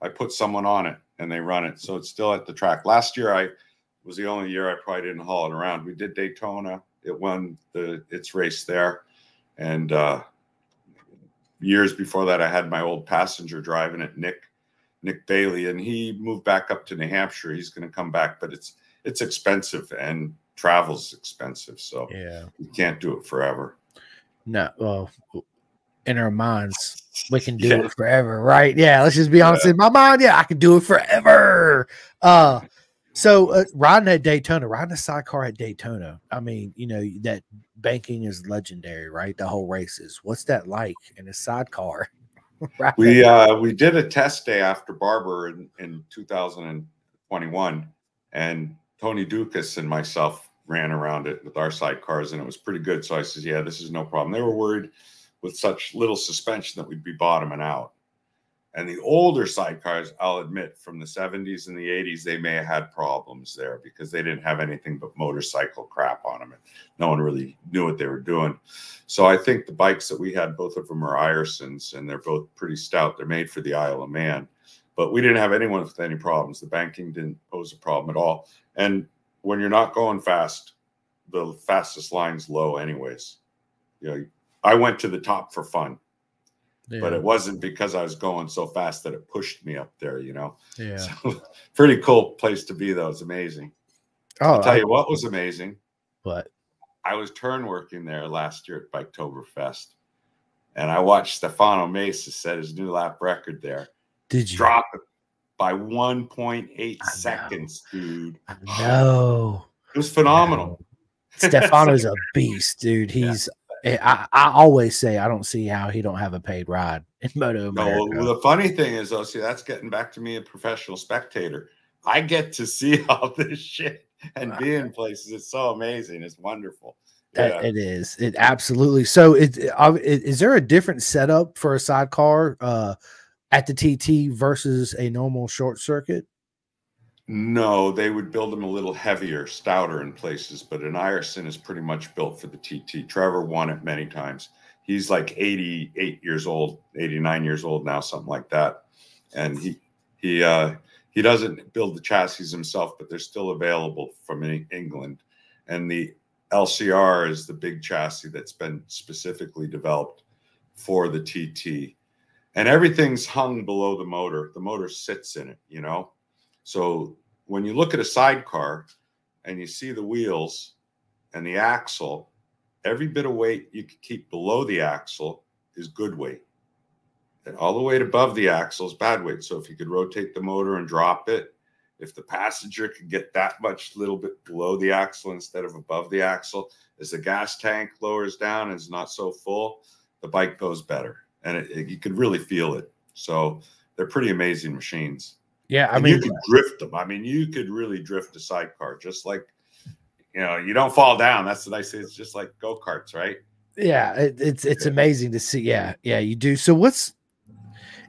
I put someone on it and they run it. So it's still at the track. Last year I was the only year I probably didn't haul it around. We did Daytona. It won its race there. And years before that, I had my old passenger driving it, Nick Bailey, and he moved back up to New Hampshire. He's going to come back, but it's expensive and travel's expensive. So yeah, you can't do it forever. No, well, in our minds, we can do it forever, right? Yeah, let's just be honest. In my mind, yeah, I can do it forever. So riding at Daytona, riding a sidecar at Daytona, I mean, you know, that banking is legendary, right? The whole race is. What's that like in a sidecar? Right. We did a test day after Barber in 2021, and Tony Dukas and myself ran around it with our sidecars, and it was pretty good. So I said, yeah, this is no problem. They were worried with such little suspension that we'd be bottoming out. And the older sidecars, I'll admit, from the 70s and the 80s, they may have had problems there because they didn't have anything but motorcycle crap on them. And no one really knew what they were doing. So I think the bikes that we had, both of them are Iersons, and they're both pretty stout. They're made for the Isle of Man. But we didn't have anyone with any problems. The banking didn't pose a problem at all. And when you're not going fast, the fastest line's low anyways. You know, I went to the top for fun. Yeah. But it wasn't because I was going so fast that it pushed me up there, you know. Yeah. So, pretty cool place to be, though. It's amazing. Oh, I'll tell you what was amazing. What? I was turn working there last year at Biketoberfest, and I watched Stefano Mesa set his new lap record there. Did you drop it by 1.8 seconds, dude? No, it was phenomenal. Stefano's a beast, dude. He's. Yeah. I always say I don't see how he don't have a paid ride in Moto America. No, well, the funny thing is, though, see, that's getting back to me, a professional spectator. I get to see all this shit and be in places. It's so amazing. It's wonderful. Yeah. It is. It absolutely. So is there a different setup for a sidecar at the TT versus a normal short circuit? No, they would build them a little heavier, stouter in places, but an Ierson is pretty much built for the TT. Trevor won it many times. He's like 88 years old, 89 years old now, something like that. And he doesn't build the chassis himself, but they're still available from England. And the LCR is the big chassis that's been specifically developed for the TT. And everything's hung below the motor. The motor sits in it, you know? So when you look at a sidecar and you see the wheels and the axle, every bit of weight you can keep below the axle is good weight. And all the weight above the axle is bad weight. So if you could rotate the motor and drop it, if the passenger could get that much little bit below the axle instead of above the axle, as the gas tank lowers down and is not so full, the bike goes better. And you could really feel it. So they're pretty amazing machines. Yeah, I mean, you could drift them. I mean, you could really drift a sidecar, just like, you know, you don't fall down. That's what I say. It's just like go-karts, right? Yeah, it's amazing to see. Yeah, yeah, you do. So what's,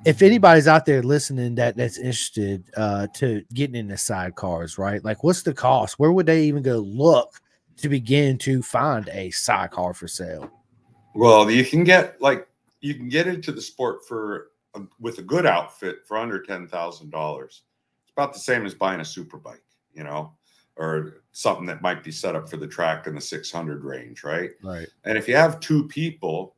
if anybody's out there listening that's interested to getting into sidecars, right? Like, what's the cost? Where would they even go look to begin to find a sidecar for sale? Well, you can get into the sport for, with a good outfit, for under $10,000. It's about the same as buying a super bike, you know, or something that might be set up for the track in the 600 range, right? Right. And if you have two people,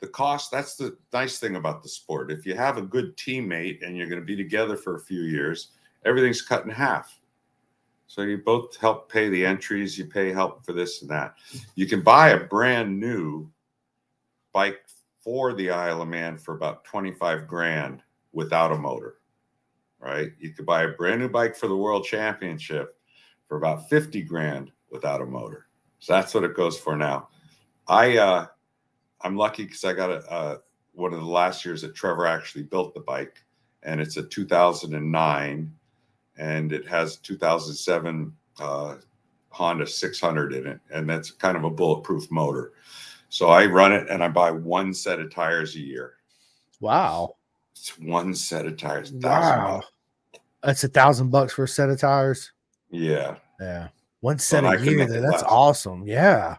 the cost, that's the nice thing about the sport. If you have a good teammate and you're going to be together for a few years, everything's cut in half. So you both help pay the entries, you pay help for this and that. You can buy a brand new bike for the Isle of Man for about 25 grand without a motor, right? You could buy a brand new bike for the World Championship for about 50 grand without a motor. So that's what it goes for now. I'm lucky because I got one of the last years that Trevor actually built the bike, and it's a 2009, and it has 2007 Honda 600 in it, and that's kind of a bulletproof motor. So I run it and I buy one set of tires a year. Wow. It's one set of tires. Wow. That's $1,000 for a set of tires. Yeah. Yeah. One set a year. That's awesome. Yeah.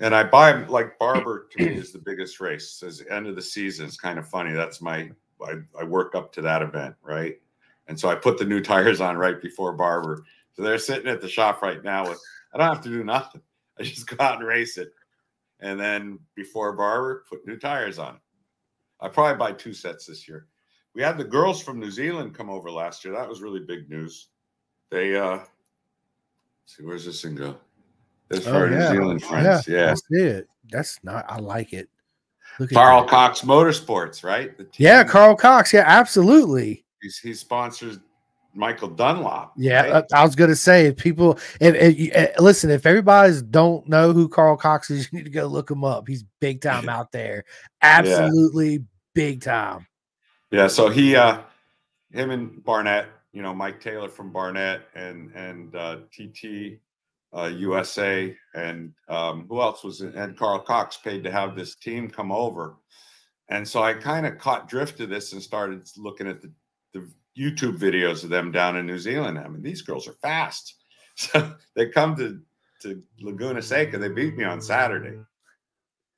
And I buy them, like Barber to me is the biggest race. As the end of the season, it's kind of funny. That's my, I work up to that event, right? And so I put the new tires on right before Barber. So they're sitting at the shop right now with, I don't have to do nothing. I just go out and race it. And then before Barber, put new tires on it. I probably buy 2 sets this year. We had the girls from New Zealand come over last year. That was really big news. They, let's see, where's this thing go? As far as New Zealand friends, yeah, that's it. That's not. I like it. Look at Carl Cox Motorsports, right? Yeah, Carl Cox. Yeah, absolutely. He sponsors Michael Dunlop. Yeah, right? I was gonna say if people. If listen, if everybody's don't know who Carl Cox is, you need to go look him up. He's big time out there. Absolutely big time. Yeah. So he, him and Barnett, you know, Mike Taylor from Barnett and TT. USA and who else was it? And Carl Cox paid to have this team come over, and so I kind of caught drift of this and started looking at the YouTube videos of them down in New Zealand. I mean, these girls are fast, so they come to Laguna Seca. They beat me on Saturday,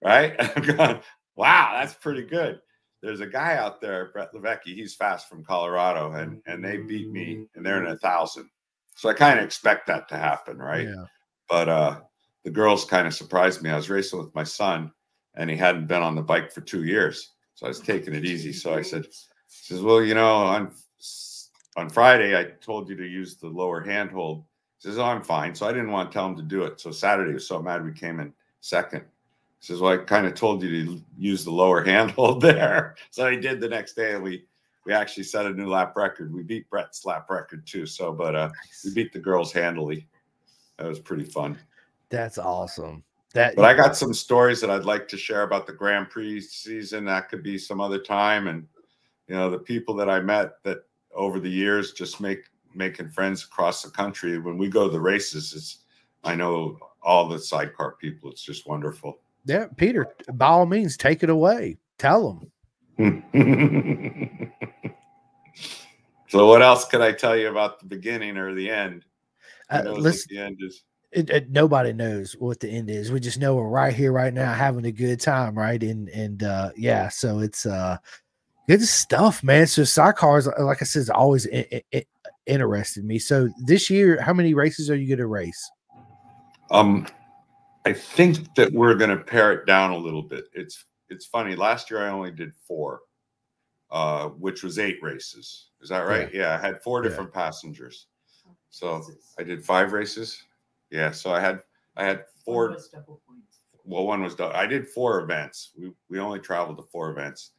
right? I'm going, wow, that's pretty good. There's a guy out there, Brett Levecki. He's fast from Colorado, and they beat me, and they're in 1,000. So I kind of expect that to happen, right? Yeah. But the girls kind of surprised me. I was racing with my son, and he hadn't been on the bike for 2 years. So I was taking it easy. So I said, well, you know, on Friday, I told you to use the lower handhold. He says, oh, I'm fine. So I didn't want to tell him to do it. So Saturday was so mad we came in second. He says, well, I kind of told you to use the lower handhold there. So I did the next day, and we actually set a new lap record. We beat Brett's lap record too. So, but nice. We beat the girls handily. That was pretty fun. That's awesome. But I got some stories that I'd like to share about the Grand Prix season. That could be some other time. And you know, the people that I met that over the years, just making friends across the country. When we go to the races, I know all the sidecar people. It's just wonderful. Yeah, Peter. By all means, take it away. Tell them. So what else could I tell you about the beginning or the end? Listen, the end is? Nobody knows what the end is. We just know we're right here, right now, having a good time, right? And yeah, so it's good stuff, man. So sidecars, like I said, is always interested me. So this year, how many races are you going to race? I think that we're going to pare it down a little bit. It's funny. Last year, I only did 4. Which was 8 races. Is that right? Yeah, I had 4 different passengers. So I did 5 races. Yeah, so I had 4. Well, one was double. I did 4 events. We only traveled to 4 events.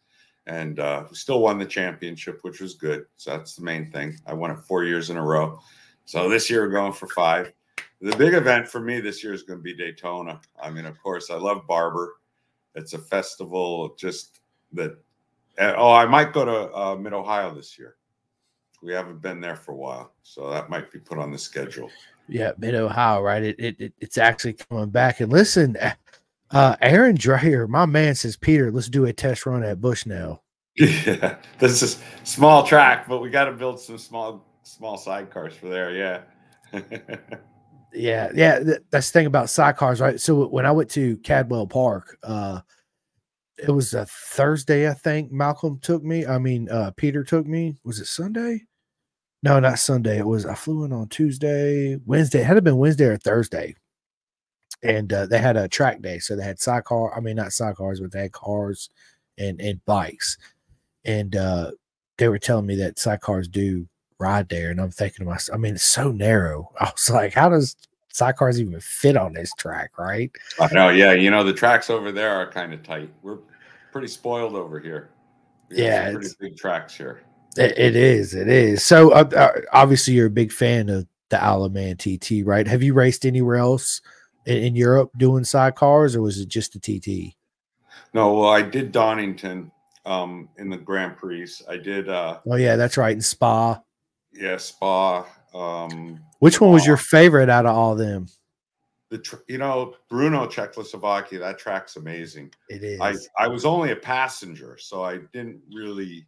And we still won the championship, which was good. So that's the main thing. I won it 4 years in a row. So this year we're going for 5. The big event for me this year is going to be Daytona. I mean, of course, I love Barber. It's a festival just that. Oh, I might go to Mid-Ohio this year. We haven't been there for a while, so that might be put on the schedule. Yeah, Mid-Ohio, right? It's actually coming back. And listen, Aaron Dreyer, my man, says, Peter, let's do a test run at Bushnell. Yeah, this is small track, but we got to build some small sidecars for there, yeah. yeah, that's the thing about sidecars, right? So when I went to Cadwell Park, it was a Thursday, I think. Malcolm took me. I mean, Peter took me. Was it Sunday? No, not Sunday. It was, I flew in on Tuesday, Wednesday. It had to have been Wednesday or Thursday. And they had a track day. So they had sidecar. I mean, not sidecars, but they had cars and bikes. And they were telling me that sidecars do ride there. And I'm thinking to myself, I mean, it's so narrow. I was like, how does sidecars even fit on this track, right? I know. Yeah. You know, the tracks over there are kind of tight. We're pretty spoiled over here. Yeah, pretty big tracks here. It is. So obviously, you're a big fan of the Isle of Man TT, right? Have you raced anywhere else in Europe doing sidecars, or was it just the TT? No, well, I did Donington in the Grand Prix. I did. Oh yeah, that's right, in Spa. Yeah, Spa. Which one was your favorite out of all them? You know, Bruno, Czechoslovakia, that track's amazing. It is. I was only a passenger, so I didn't really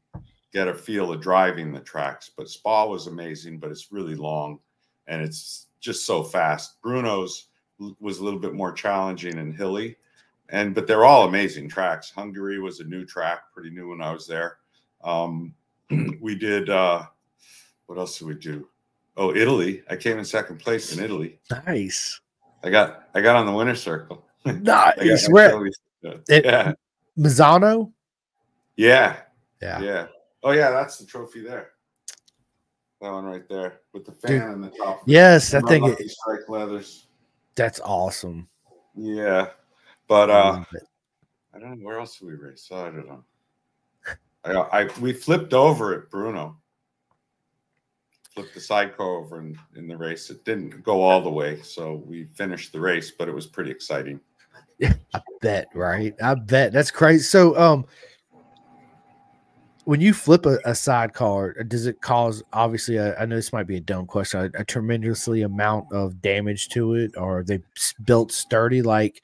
get a feel of driving the tracks. But Spa was amazing, but it's really long and it's just so fast. Bruno's was a little bit more challenging and hilly, but they're all amazing tracks. Hungary was a new track, pretty new when I was there. We did, what else did we do? Oh, Italy. I came in second place in Italy. Nice. I got on the winner's circle. Nice. Yeah. Misano? Yeah. Yeah. Yeah. Oh, yeah. That's the trophy there. That one right there with the fan on the top. Yes. That thing is strike leathers. That's awesome. Yeah. But I don't know where else we raced. So I don't know. We flipped over at Bruno. Flipped the sidecar over in the race. It didn't go all the way, so we finished the race, but it was pretty exciting. Yeah, I bet, right? I bet. That's crazy. So when you flip a sidecar, does it cause, obviously, I know this might be a dumb question, a tremendously amount of damage to it, or are they built sturdy? Like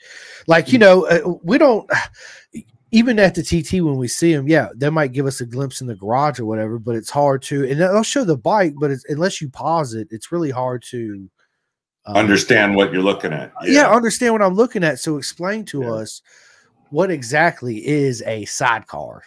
you know, we don't – even at the TT, when we see them, yeah, they might give us a glimpse in the garage or whatever, but it's hard to, and they'll show the bike, but it's, unless you pause it, it's really hard to understand what you're looking at. Yeah. Understand what I'm looking at. So explain to us what exactly is a sidecar.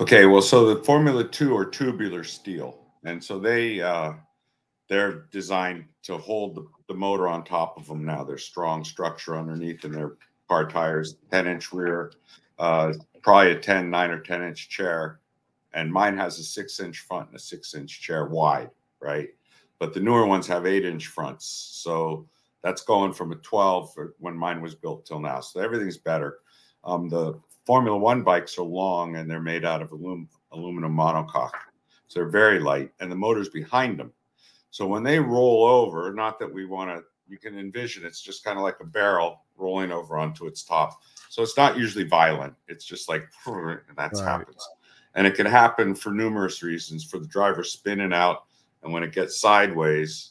Okay. Well, so the Formula 2 are tubular steel. And so they're designed to hold the motor on top of them. Now they're strong structure underneath, and they're car tires, 10-inch rear, probably a 9 or 10-inch chair, and mine has a 6-inch front and a 6-inch chair wide, right? But the newer ones have 8-inch fronts, so that's going from a 12 when mine was built till now. So everything's better. The Formula One bikes are long, and they're made out of aluminum monocoque, so they're very light, and the motor's behind them. So when they roll over, not that we want to, you can envision it's just kind of like a barrel rolling over onto its top. So it's not usually violent. It's just like, and that's happens. And it can happen for numerous reasons, for the driver spinning out. And when it gets sideways,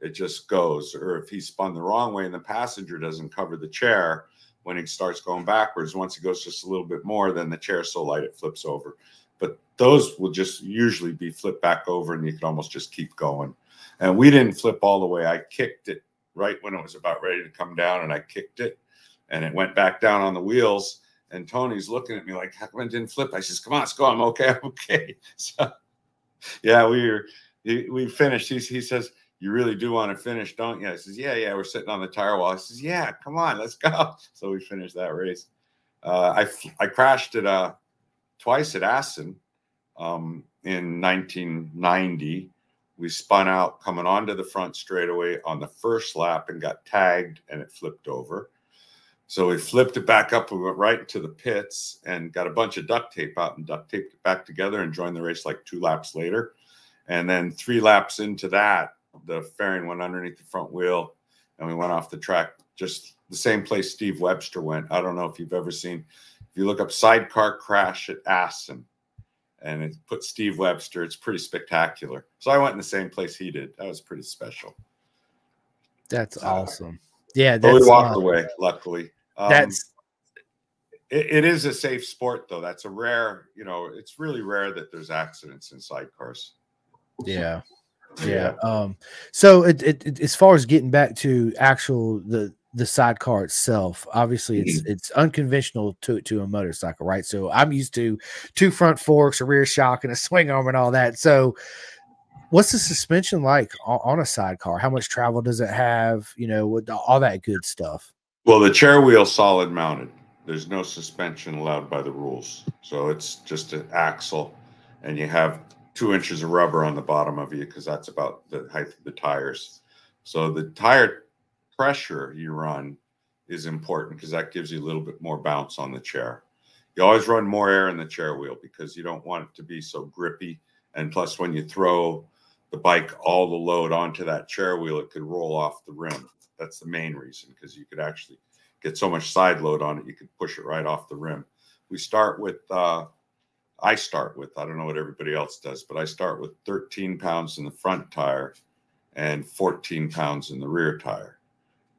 it just goes. Or if he spun the wrong way and the passenger doesn't cover the chair, when he starts going backwards, once he goes just a little bit more, then the chair's so light it flips over. But those will just usually be flipped back over, and you can almost just keep going. And we didn't flip all the way. I kicked it right when it was about ready to come down, and I kicked it. And it went back down on the wheels, and Tony's looking at me like, how come it didn't flip? I says, come on, let's go. I'm okay. I'm okay. So, yeah, we finished. He says, you really do want to finish, don't you? I says, yeah, we're sitting on the tire wall. I says, yeah, come on, let's go. So we finished that race. I crashed it twice at Assen in 1990. We spun out coming onto the front straightaway on the first lap and got tagged, and it flipped over. So we flipped it back up. We went right into the pits and got a bunch of duct tape out and duct taped it back together and joined the race like 2 laps later. And then 3 laps into that, the fairing went underneath the front wheel, and we went off the track just the same place Steve Webster went. I don't know if you've ever seen, if you look up sidecar crash at Assen and it put Steve Webster, it's pretty spectacular. So I went in the same place he did. That was pretty special. That's awesome. Yeah, that's, but we walked away, luckily. That's it is a safe sport, though. That's a rare, you know, it's really rare that there's accidents in sidecars. Yeah. Yeah. So it as far as getting back to actual the sidecar itself, obviously it's unconventional to a motorcycle, right? So I'm used to 2 front forks, a rear shock, and a swing arm and all that. So what's the suspension like on a sidecar? How much travel does it have? You know, all that good stuff. Well, the chair wheel's solid mounted. There's no suspension allowed by the rules. So it's just an axle, and you have 2 inches of rubber on the bottom of you because that's about the height of the tires. So the tire pressure you run is important because that gives you a little bit more bounce on the chair. You always run more air in the chair wheel because you don't want it to be so grippy. And plus, when you throw the bike all the load onto that chair wheel, it could roll off the rim. That's the main reason, because you could actually get so much side load on it, you could push it right off the rim. We start with, I don't know what everybody else does, but I start with 13 pounds in the front tire and 14 pounds in the rear tire.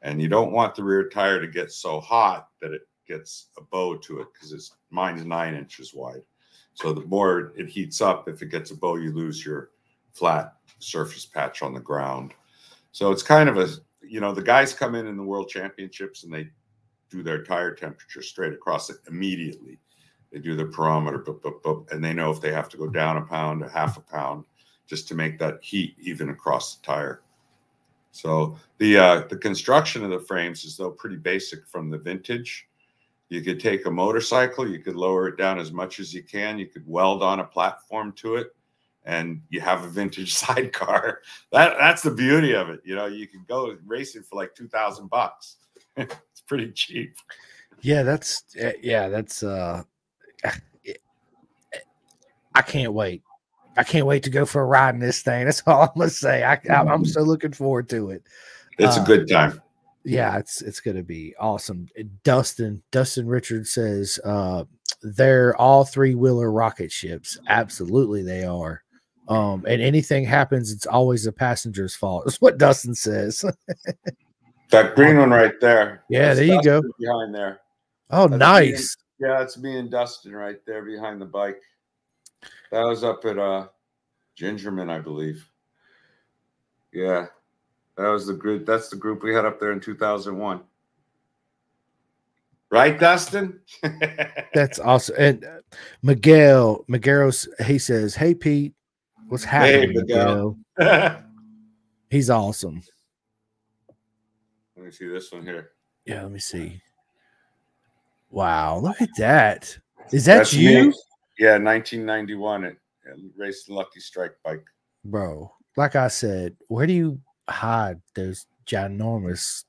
And you don't want the rear tire to get so hot that it gets a bow to it, because mine's 9 inches wide. So the more it heats up, if it gets a bow, you lose your flat surface patch on the ground. So it's kind of a, you know, the guys come in the World Championships and they do their tire temperature straight across it immediately. They do their perometer, boop, boop, boop, and they know if they have to go down a pound, a half a pound, just to make that heat even across the tire. So the construction of the frames is though pretty basic from the vintage. You could take a motorcycle, you could lower it down as much as you can, you could weld on a platform to it, and you have a vintage sidecar. That's the beauty of it. You know, you can go racing for like $2,000 bucks. It's pretty cheap. Yeah, that's I can't wait. I can't wait to go for a ride in this thing. That's all I'm gonna say. I'm so looking forward to it. It's a good time. Yeah, it's gonna be awesome. Dustin Richards says they're all three-wheeler rocket ships. Absolutely, they are. And anything happens, it's always the passenger's fault. That's what Dustin says. That green one right there. Yeah, that's there you Dustin go. Behind there. Oh, that's nice. Yeah, that's me and Dustin right there behind the bike. That was up at Gingerman, I believe. Yeah, that was the group. That's the group we had up there in 2001. Right, Dustin? That's awesome. And Miguel, he says, "Hey, Pete, what's happening?" Hey, Miguel. He's awesome. Let me see this one here. Yeah, let me see. Wow, look at that. Is that you? Me. Yeah, 1991 at Race and Lucky Strike bike. Bro, like I said, where do you hide those ginormous?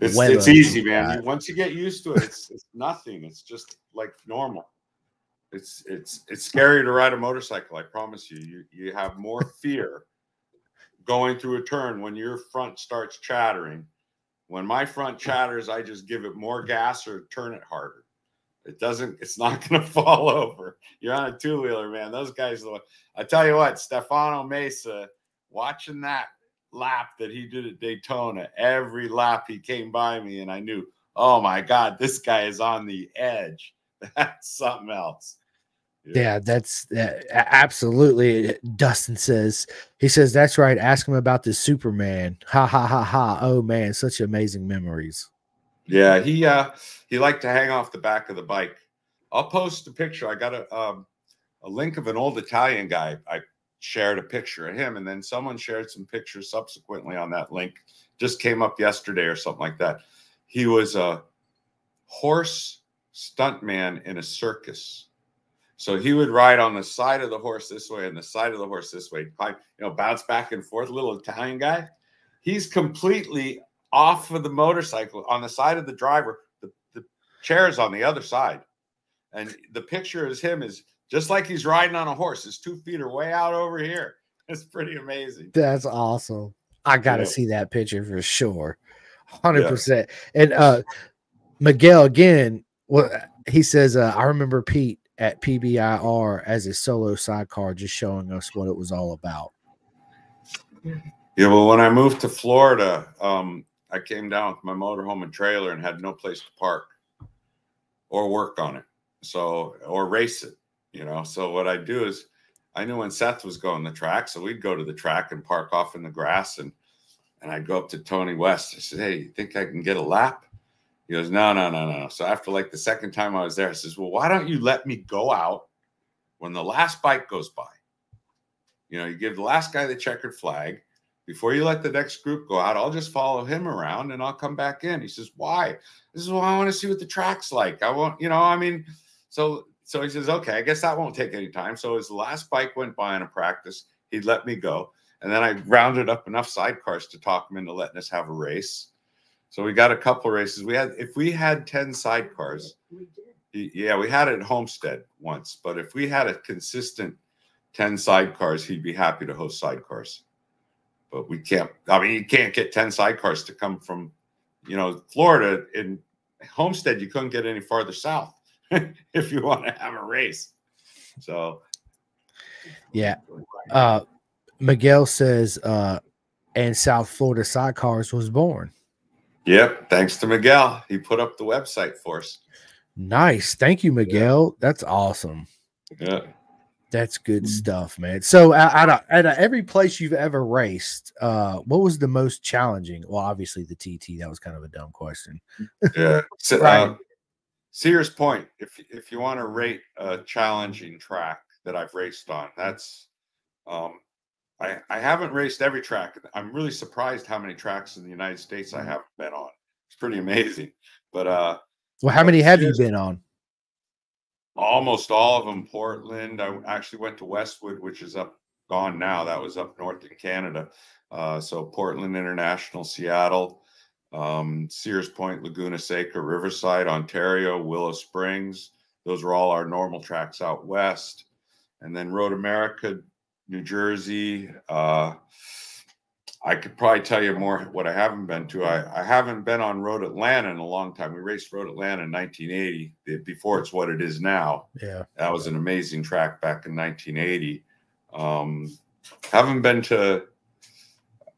It's easy, man. Once you get used to it, it's nothing. It's just like normal. It's scarier to ride a motorcycle, I promise you. You have more fear going through a turn when your front starts chattering. When my front chatters, I just give it more gas or turn it harder. It's not going to fall over. You're on a two-wheeler, man. Those guys, I tell you what, Stefano Mesa, watching that lap that he did at Daytona, every lap he came by me and I knew, oh my God, this guy is on the edge. That's something else. Yeah, that's absolutely. Dustin says, he says, that's right. Ask him about this Superman. Ha, ha, ha, ha. Oh man, such amazing memories. Yeah, he liked to hang off the back of the bike. I'll post a picture. I got a link of an old Italian guy. I shared a picture of him, and then someone shared some pictures subsequently on that link. Just came up yesterday or something like that. He was a horse stuntman in a circus. So he would ride on the side of the horse this way and the side of the horse this way. Climb, you know, bounce back and forth. Little Italian guy. He's completely off of the motorcycle on the side of the driver, the chair is on the other side, and the picture is him is just like he's riding on a horse. His 2 feet are way out over here. It's pretty amazing. That's awesome. I gotta see that picture for sure. 100%. And Miguel again, well, he says I remember Pete at PBIR as a solo sidecar, just showing us what it was all about. Yeah, well, when I moved to Florida, I came down with my motorhome and trailer and had no place to park or work on it, so or race it, you know. So what I do is I knew when Seth was going the track, so we'd go to the track and park off in the grass, and I'd go up to Tony West. I said, "Hey, you think I can get a lap?" He goes, "No, no, no, no." So after like the second time I was there, I says, "Well, why don't you let me go out when the last bike goes by? You know, you give the last guy the checkered flag. Before you let the next group go out, I'll just follow him around and I'll come back in." He says, "Why?" This is why I want to see what the track's like. I won't, you know, I mean, so he says, "Okay, I guess that won't take any time." So his last bike went by in a practice. He'd let me go. And then I rounded up enough sidecars to talk him into letting us have a race. So we got a couple races. If we had 10 sidecars, yeah, we had it at Homestead once, but if we had a consistent 10 sidecars, he'd be happy to host sidecars. But we can't, I mean, you can't get 10 sidecars to come from, you know, Florida. In Homestead, you couldn't get any farther south if you want to have a race. So, yeah. Miguel says, and South Florida Sidecars was born. Yep. Thanks to Miguel. He put up the website for us. Nice. Thank you, Miguel. Yeah. That's awesome. Yeah. That's good stuff, man. So out of every place you've ever raced, what was the most challenging? Well, obviously the TT. That was kind of a dumb question. Yeah. Right. Sears Point, if you want to rate a challenging track that I've raced on, that's I haven't raced every track. I'm really surprised how many tracks in the United States I haven't been on. It's pretty amazing. But well, how many have you been on? Almost all of them. Portland. I actually went to Westwood, which is gone now. That was up north in Canada. So Portland International, Seattle, Sears Point, Laguna Seca, Riverside, Ontario, Willow Springs. Those were all our normal tracks out west. And then Road America, New Jersey. I could probably tell you more what I haven't been to. I haven't been on Road Atlanta in a long time. We raced Road Atlanta in 1980 before it's what it is now. Yeah. That was an amazing track back in 1980. Haven't been to,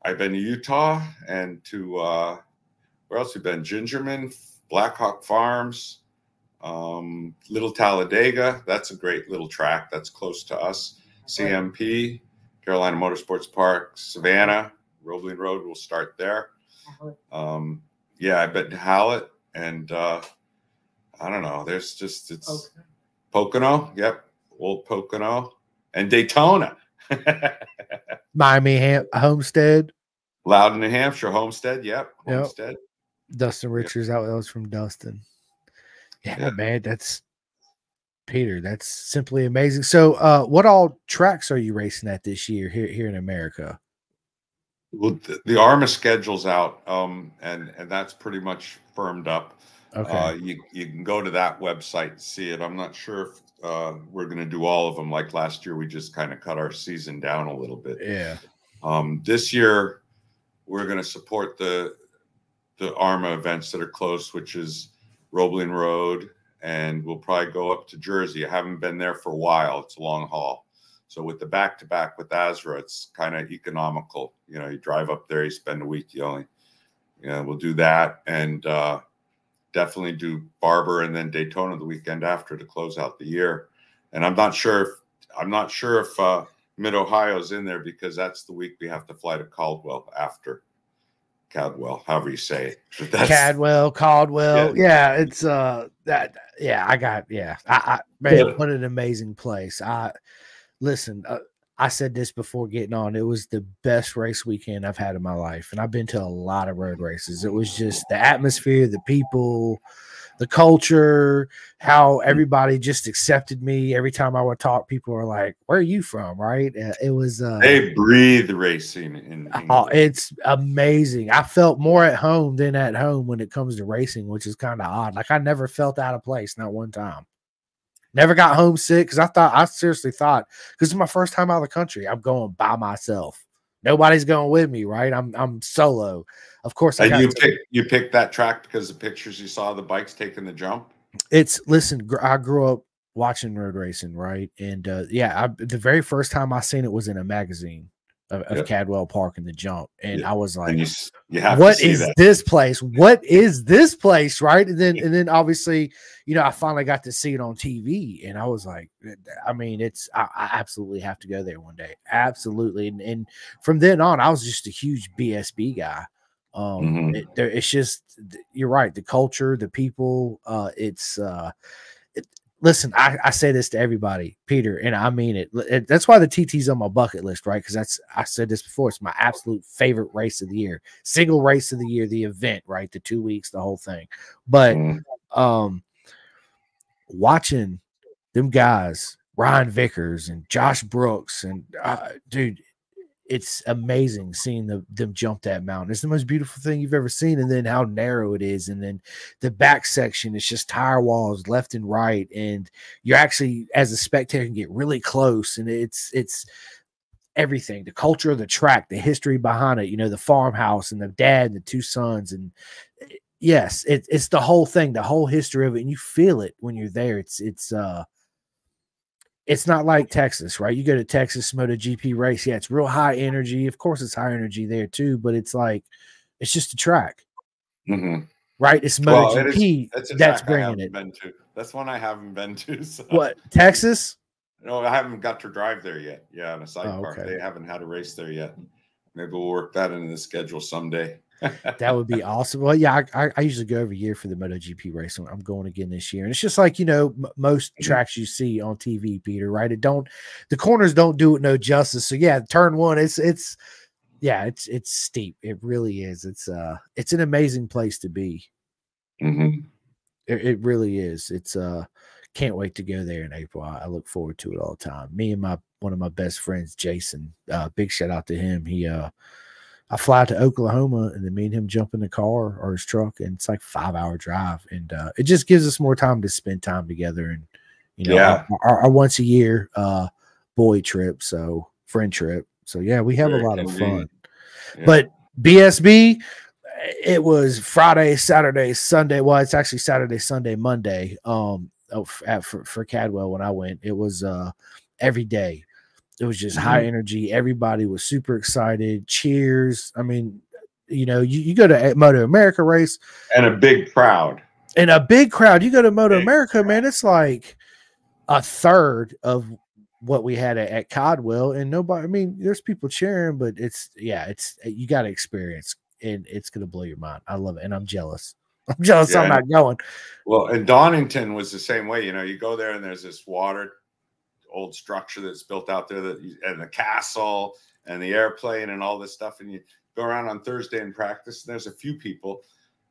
I've been to Utah and to, where else have we been? Gingerman, Blackhawk Farms, Little Talladega. That's a great little track. That's close to us. CMP, Carolina Motorsports Park, Savannah. Roebling Road, we'll start there. Yeah, I've been to Hallett and I don't know. There's just, it's okay. Pocono. Yep. Old Pocono and Daytona. Miami Homestead. Loudon, New Hampshire. Homestead. Yep. Homestead. Yep. Dustin Richards. Yep. That was from Dustin. Yeah, yeah, man. That's Peter. That's simply amazing. So what all tracks are you racing at this year here in America? Well, the ARMA schedule's out, and that's pretty much firmed up. Okay. You can go to that website and see it. I'm not sure if we're going to do all of them. Like last year, we just kind of cut our season down a little bit. Yeah. This year, we're going to support the ARMA events that are close, which is Roebling Road, and we'll probably go up to Jersey. I haven't been there for a while. It's a long haul. So with the back-to-back with ASRA, it's kind of economical. You know, you drive up there, you spend a week, you only, you know, we'll do that. And definitely do Barber and then Daytona the weekend after to close out the year. And I'm not sure if Mid-Ohio's in there because that's the week we have to fly to Caldwell after. Cadwell, however you say it. Cadwell, Caldwell. Yeah, it's that. Yeah, man, what an amazing place. Listen, I said this before getting on. It was the best race weekend I've had in my life, and I've been to a lot of road races. It was just the atmosphere, the people, the culture, how everybody just accepted me. Every time I would talk, people were like, "Where are you from?" Right? It was they breathe racing. Oh, it's amazing. I felt more at home than at home when it comes to racing, which is kind of odd. Like I never felt out of place, not one time. Never got homesick because I seriously thought because it's my first time out of the country. I'm going by myself. Nobody's going with me, right? I'm solo. Of course. And you picked that track because the pictures you saw of the bikes taking the jump. It's listen. I grew up watching road racing, right? And yeah, the very first time I seen it was in a magazine of Cadwell Park and the jump, and I was like, what is this place, right? And then obviously, you know, I finally got to see it on TV, and I was like, I mean, it's I absolutely have to go there one day, absolutely. And from then on, I was just a huge BSB guy. It's just, you're right, the culture, the people, listen, I say this to everybody, Peter, and I mean it. That's why the TT's on my bucket list, right? Because I said this before. It's my absolute favorite race of the year, single race of the year, the event, right? The 2 weeks, the whole thing. But watching them guys, Ryan Vickers and Josh Brooks, and dude, it's amazing seeing them jump that mountain. It's the most beautiful thing you've ever seen. And then how narrow it is. And then the back section, it's just tire walls left and right. And you're actually, as a spectator, can get really close. And it's everything, the culture of the track, the history behind it, you know, the farmhouse and the dad and the two sons. And yes, it's the whole thing, the whole history of it. And you feel it when you're there. It's not like Texas, right? You go to Texas MotoGP race. Yeah, it's real high energy. Of course, it's high energy there too, but it's like, it's just a track, right? It's MotoGP. Well, that's bringing it. That's one I haven't been to. So. What, Texas? No, I haven't got to drive there yet. Yeah, on a sidecar. Oh, okay. They haven't had a race there yet. Maybe we'll work that into the schedule someday. That would be awesome. Well, yeah, I usually go every year for the MotoGP race. I'm going again this year, and it's just like, you know, most tracks you see on TV, Peter. Right? It don't, the corners don't do it no justice. So yeah, turn one, it's steep. It really is. It's an amazing place to be. Mm-hmm. It really is. Can't wait to go there in April. I look forward to it all the time. Me and one of my best friends, Jason. Big shout out to him. I fly to Oklahoma, and then me and him jump in the car or his truck, and it's like 5-hour drive, and it just gives us more time to spend time together. And you know, our once a year boy trip, so friend trip. So yeah, we have a lot of fun. Yeah. But BSB, it was Friday, Saturday, Sunday. Well, it's actually Saturday, Sunday, Monday. For Cadwell when I went, it was every day. It was just high energy. Everybody was super excited. Cheers. I mean, you know, you go to Moto America race. And a big crowd. And a big crowd. You go to Moto America, man, it's like a third of what we had at Cadwell. And nobody, I mean, there's people cheering, but it's you got to experience. And it's going to blow your mind. I love it. And I'm jealous. I'm jealous I'm not going. Well, and Donington was the same way. You know, you go there and there's this old structure that's built out there, and the castle and the airplane and all this stuff, and you go around on Thursday and practice, and there's a few people,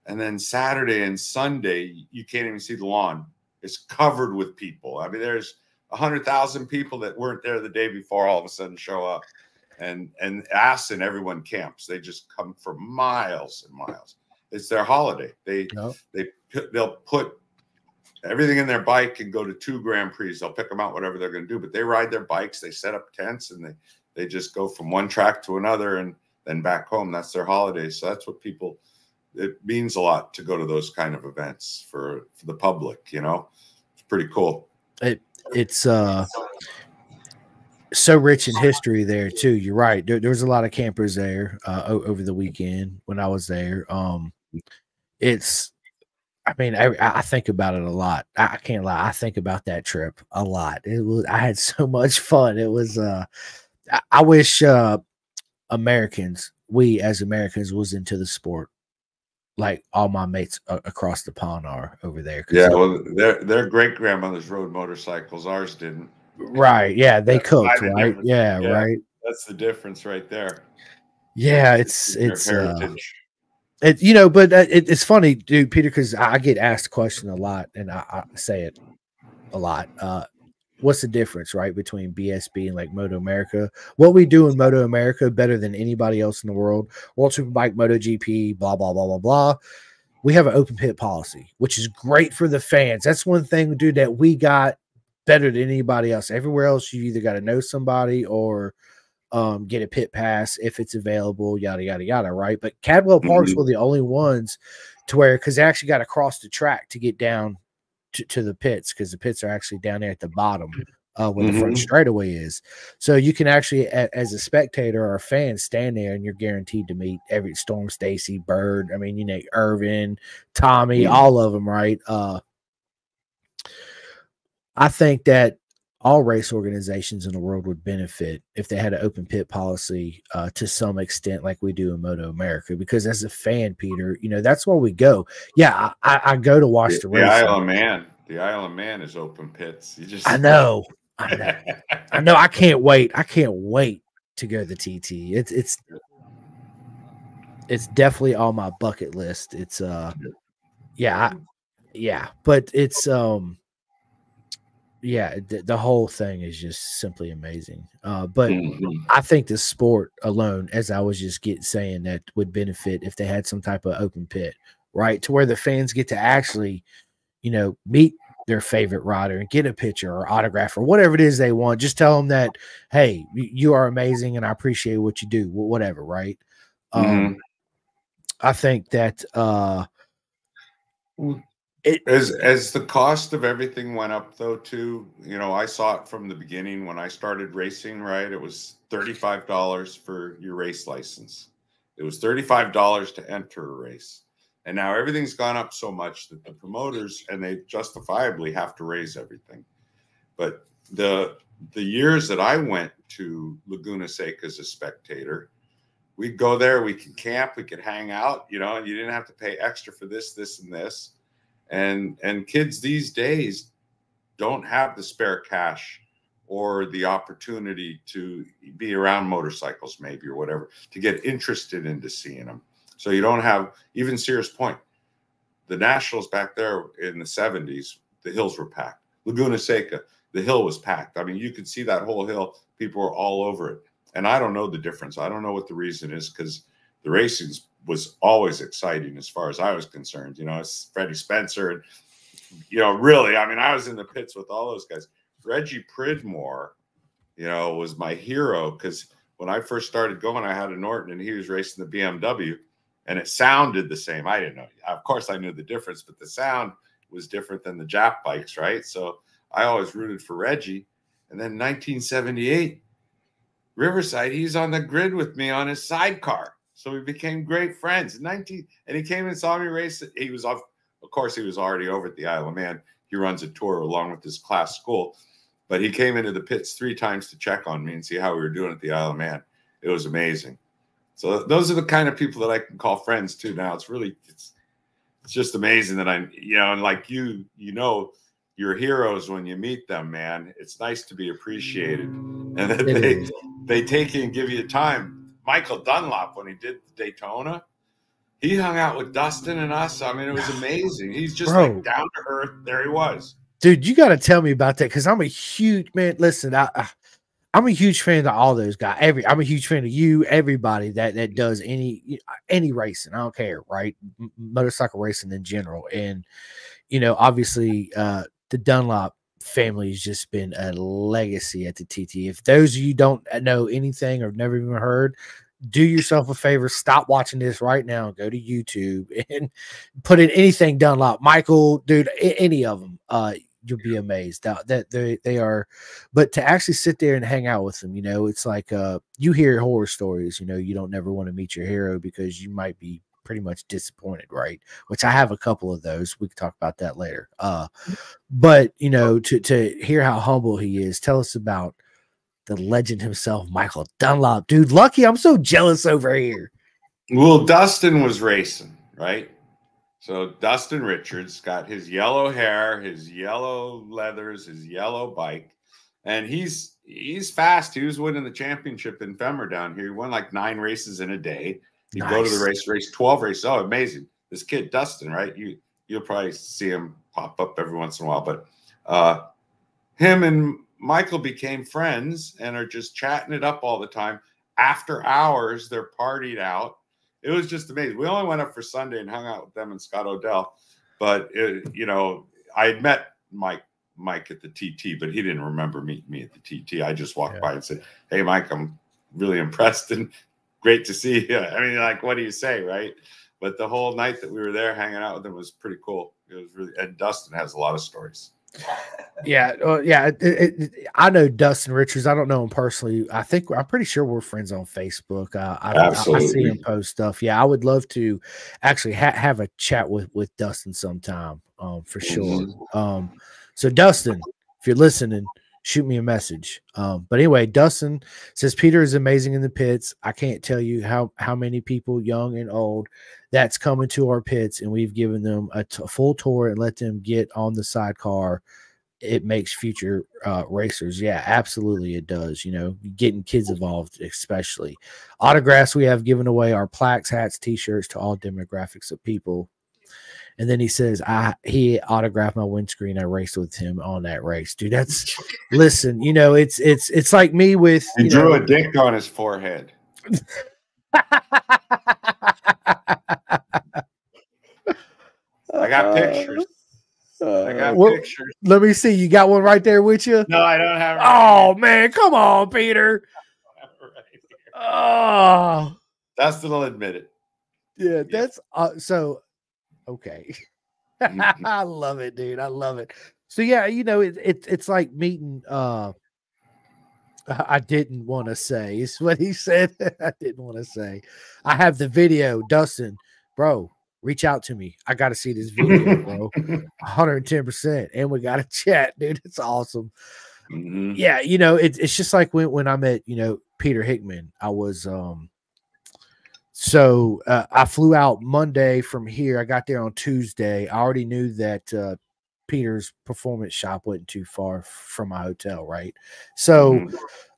and then Saturday and Sunday you can't even see the lawn. It's covered with people. I mean, there's 100,000 people that weren't there the day before all of a sudden show up, and Assen, everyone camps. They just come for miles and miles. It's their holiday. They'll put everything in their bike and go to 2 Grand Prix. They'll pick them out, whatever they're going to do. But they ride their bikes. They set up tents, and they just go from one track to another and then back home. That's their holiday. So that's what people – it means a lot to go to those kind of events for the public, you know. It's pretty cool. It's so rich in history there too. You're right. There was a lot of campers there over the weekend when I was there. I mean, I think about it a lot. I can't lie. I think about that trip a lot. I had so much fun. It was, I wish we as Americans was into the sport like all my mates across the pond are over there. Yeah, well, their great grandmothers rode motorcycles. Ours didn't. Right. Yeah, they cooked. Right. Yeah, yeah. Right. That's the difference right there. Yeah, it's heritage. You know, but it's funny, dude, Peter, because I get asked the question a lot, and I say it a lot. What's the difference, right, between BSB and like Moto America? What we do in Moto America better than anybody else in the world, World Superbike, MotoGP, blah, blah, blah, blah, blah. We have an open pit policy, which is great for the fans. That's one thing, dude, that we got better than anybody else. Everywhere else, you either got to know somebody or get a pit pass if it's available, yada yada yada, right? But Cadwell Parks were the only ones to where, because they actually got to cross the track to get down to the pits, because the pits are actually down there at the bottom where the front straightaway is. So you can actually, as a spectator or a fan, stand there and you're guaranteed to meet every Storm, Stacy, Bird, I mean, you know, Irvin, Tommy, all of them, right? I think that all race organizations in the world would benefit if they had an open pit policy to some extent like we do in Moto America, because as a fan, Peter, you know, that's where we go. Yeah, I go to watch the race. The Isle of Man. The Isle of Man is open pits. You just I know. I can't wait. I can't wait to go to the TT. It's definitely on my bucket list. It's but it's the whole thing is just simply amazing. But I think the sport alone, as I was just saying, that would benefit if they had some type of open pit, right? To where the fans get to actually, you know, meet their favorite rider and get a picture or autograph or whatever it is they want. Just tell them that, hey, you are amazing and I appreciate what you do, whatever, right? I think that as the cost of everything went up, though, too, you know, I saw it from the beginning when I started racing, right? It was $35 for your race license. It was $35 to enter a race. And now everything's gone up so much that the promoters, and they justifiably have to raise everything. But the the years that I went to Laguna Seca as a spectator, we'd go there, we could camp, we could hang out, you know, and you didn't have to pay extra for this, this, and this. And kids these days don't have the spare cash or the opportunity to be around motorcycles maybe or whatever, to get interested into seeing them. So you don't have, even Sears Point, the Nationals back there in the 70s, the hills were packed. Laguna Seca, the hill was packed. I mean, you could see that whole hill. People were all over it. And I don't know the difference. I don't know what the reason is, because the racing was always exciting as far as I was concerned. You know, it's Freddie Spencer. And, you know, really, I mean, I was in the pits with all those guys. Reggie Pridmore, you know, was my hero, because when I first started going, I had a Norton and he was racing the BMW and it sounded the same. I didn't know. Of course, I knew the difference, but the sound was different than the Jap bikes, right? So I always rooted for Reggie. And then 1978, Riverside, he's on the grid with me on his sidecar. So we became great friends. And he came and saw me race. He was off. Of course, he was already over at the Isle of Man. He runs a tour along with his class school. But he came into the pits 3 times to check on me and see how we were doing at the Isle of Man. It was amazing. So those are the kind of people that I can call friends to now. It's really, it's just amazing that I'm, you know, and like you, you know, your heroes when you meet them, man. It's nice to be appreciated. And that they take you and give you time. Michael Dunlop, when he did Daytona, he hung out with Dustin and us. I mean, it was amazing. He's just like down to earth. There he was. Dude, you got to tell me about that, because I'm a huge man. Listen, I'm a huge fan of all those guys. I'm a huge fan of you, everybody that does any racing. I don't care, right? Motorcycle racing in general. And, you know, obviously the Dunlop family has just been a legacy at the TT. If those of you don't know anything or never even heard, do yourself a favor, stop watching this right now, go to YouTube and put in anything Dunlop, Michael, dude, any of them. You'll be amazed that they are, but to actually sit there and hang out with them, you know, it's like, you hear horror stories, you know, you don't never want to meet your hero because you might be pretty much disappointed, right? Which I have a couple of those. We can talk about that later. But you know, to hear how humble he is, tell us about the legend himself, Michael Dunlop. Dude, Lucky, I'm so jealous over here. Well, Dustin was racing, right? So Dustin Richards got his yellow hair, his yellow leathers, his yellow bike, and he's fast. He was winning the championship in Femmer down here. He won like 9 races in a day. He'd go to the race, race 12 races. Oh, amazing. This kid, Dustin, right? You'll probably see him pop up every once in a while, but him and Michael became friends and are just chatting it up all the time. After hours, they're partied out. It was just amazing. We only went up for Sunday and hung out with them and Scott O'Dell. But, you know, I had met Mike at the TT, but he didn't remember meeting me at the TT. I just walked by and said, hey, Mike, I'm really impressed and great to see you. I mean, like, what do you say, right? But the whole night that we were there hanging out with them was pretty cool. It was really, and Dustin has a lot of stories. I know Dustin Richards. I don't know him personally. I think I'm pretty sure we're friends on Facebook. I see him post stuff. Yeah, I would love to actually have a chat with Dustin sometime, for sure. So Dustin, if you're listening, shoot me a message. But anyway, Dustin says, Peter is amazing in the pits. I can't tell you how many people, young and old, that's coming to our pits, and we've given them a full tour and let them get on the sidecar. It makes future racers. Yeah, absolutely it does. You know, getting kids involved, especially. Autographs, we have given away our plaques, hats, T-shirts to all demographics of people. And then he says, he autographed my windscreen. I raced with him on that race. Dude, that's, listen, you know, it's like me with. He drew a dick on his forehead. I got pictures. I got pictures. Let me see. You got one right there with you? No, I don't have it. Oh, man. Come on, Peter. Right, oh. Dustin will admit it. Yeah, that's so. Okay. I love it, dude. I love it. So yeah, you know, it's like meeting I didn't want to say is what he said. I didn't want to say. I have the video, Dustin, bro. Reach out to me. I got to see this video, bro. 110%. And we got to chat, dude. It's awesome. Mm-hmm. Yeah, you know, it's just like when I met, you know, Peter Hickman, I was I flew out Monday from here. I got there on Tuesday. I already knew that Peter's performance shop wasn't too far from my hotel, right? So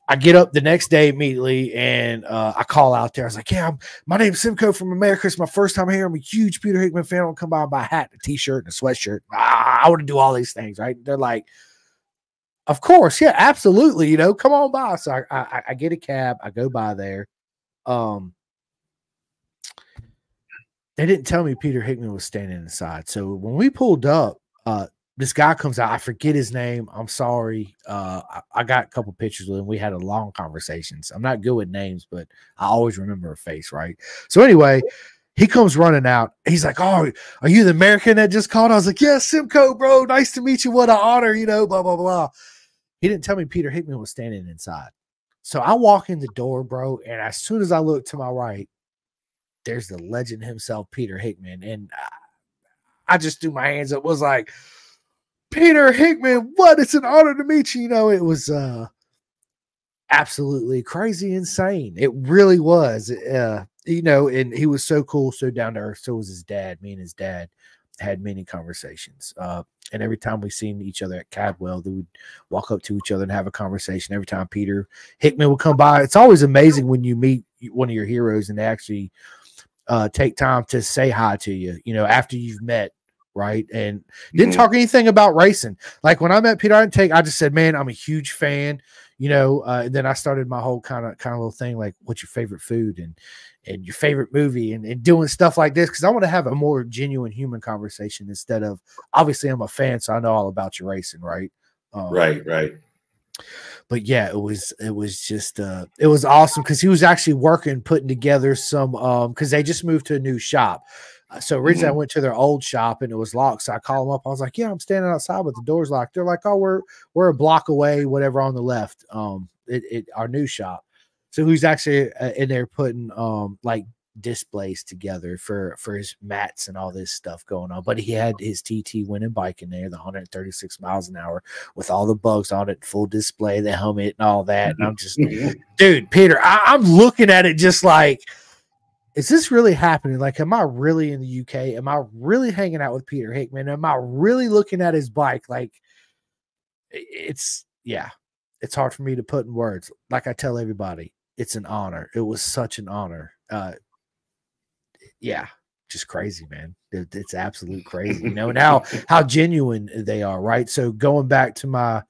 I get up the next day immediately, and I call out there. I was like, yeah, my name's Simcoe from America. It's my first time here. I'm a huge Peter Hickman fan. I'll come by and buy a hat, a T-shirt, and a sweatshirt. I want to do all these things, right? They're like, of course. Yeah, absolutely. You know, come on by. So I get a cab. I go by there. They didn't tell me Peter Hickman was standing inside. So when we pulled up, this guy comes out. I forget his name. I'm sorry. I got a couple pictures with him. We had a long conversation. I'm not good with names, but I always remember a face, right? So anyway, he comes running out. He's like, oh, are you the American that just called? I was like, yes, Simcoe, bro. Nice to meet you. What an honor, you know, blah, blah, blah. He didn't tell me Peter Hickman was standing inside. So I walk in the door, bro, and as soon as I look to my right, there's the legend himself, Peter Hickman. And I just threw my hands up, was like, Peter Hickman, what? It's an honor to meet you. You know, it was absolutely crazy insane. It really was. You know, and he was so cool, so down to earth. So was his dad. Me and his dad had many conversations. And every time we seen each other at Cadwell, they would walk up to each other and have a conversation. Every time Peter Hickman would come by, it's always amazing when you meet one of your heroes and they actually take time to say hi to you, you know, after you've met. Right. And didn't talk anything about racing. Like when I met Peter, I just said, man, I'm a huge fan, you know, and then I started my whole kind of little thing, like what's your favorite food and your favorite movie and doing stuff like this. Cause I want to have a more genuine human conversation instead of, obviously I'm a fan, so I know all about your racing. Right. Right. But yeah, it was just, it was awesome. Cause he was actually working, putting together some, cause they just moved to a new shop. So originally I went to their old shop and it was locked. So I called them up. I was like, yeah, I'm standing outside, but the door's locked. They're like, oh, we're a block away, whatever, on the left. Our new shop. So he's actually in there putting like displays together for his mats and all this stuff going on. But he had his TT winning bike in there, the 136 miles an hour with all the bugs on it, full display, the helmet and all that. And I'm just, dude, Peter, I'm looking at it just like, is this really happening? Like, am I really in the UK? Am I really hanging out with Peter Hickman? Am I really looking at his bike? Like, it's hard for me to put in words. Like I tell everybody, it's an honor. It was such an honor. Yeah, just crazy, man. It's absolute crazy. You know, now how genuine they are, right? So going back to my,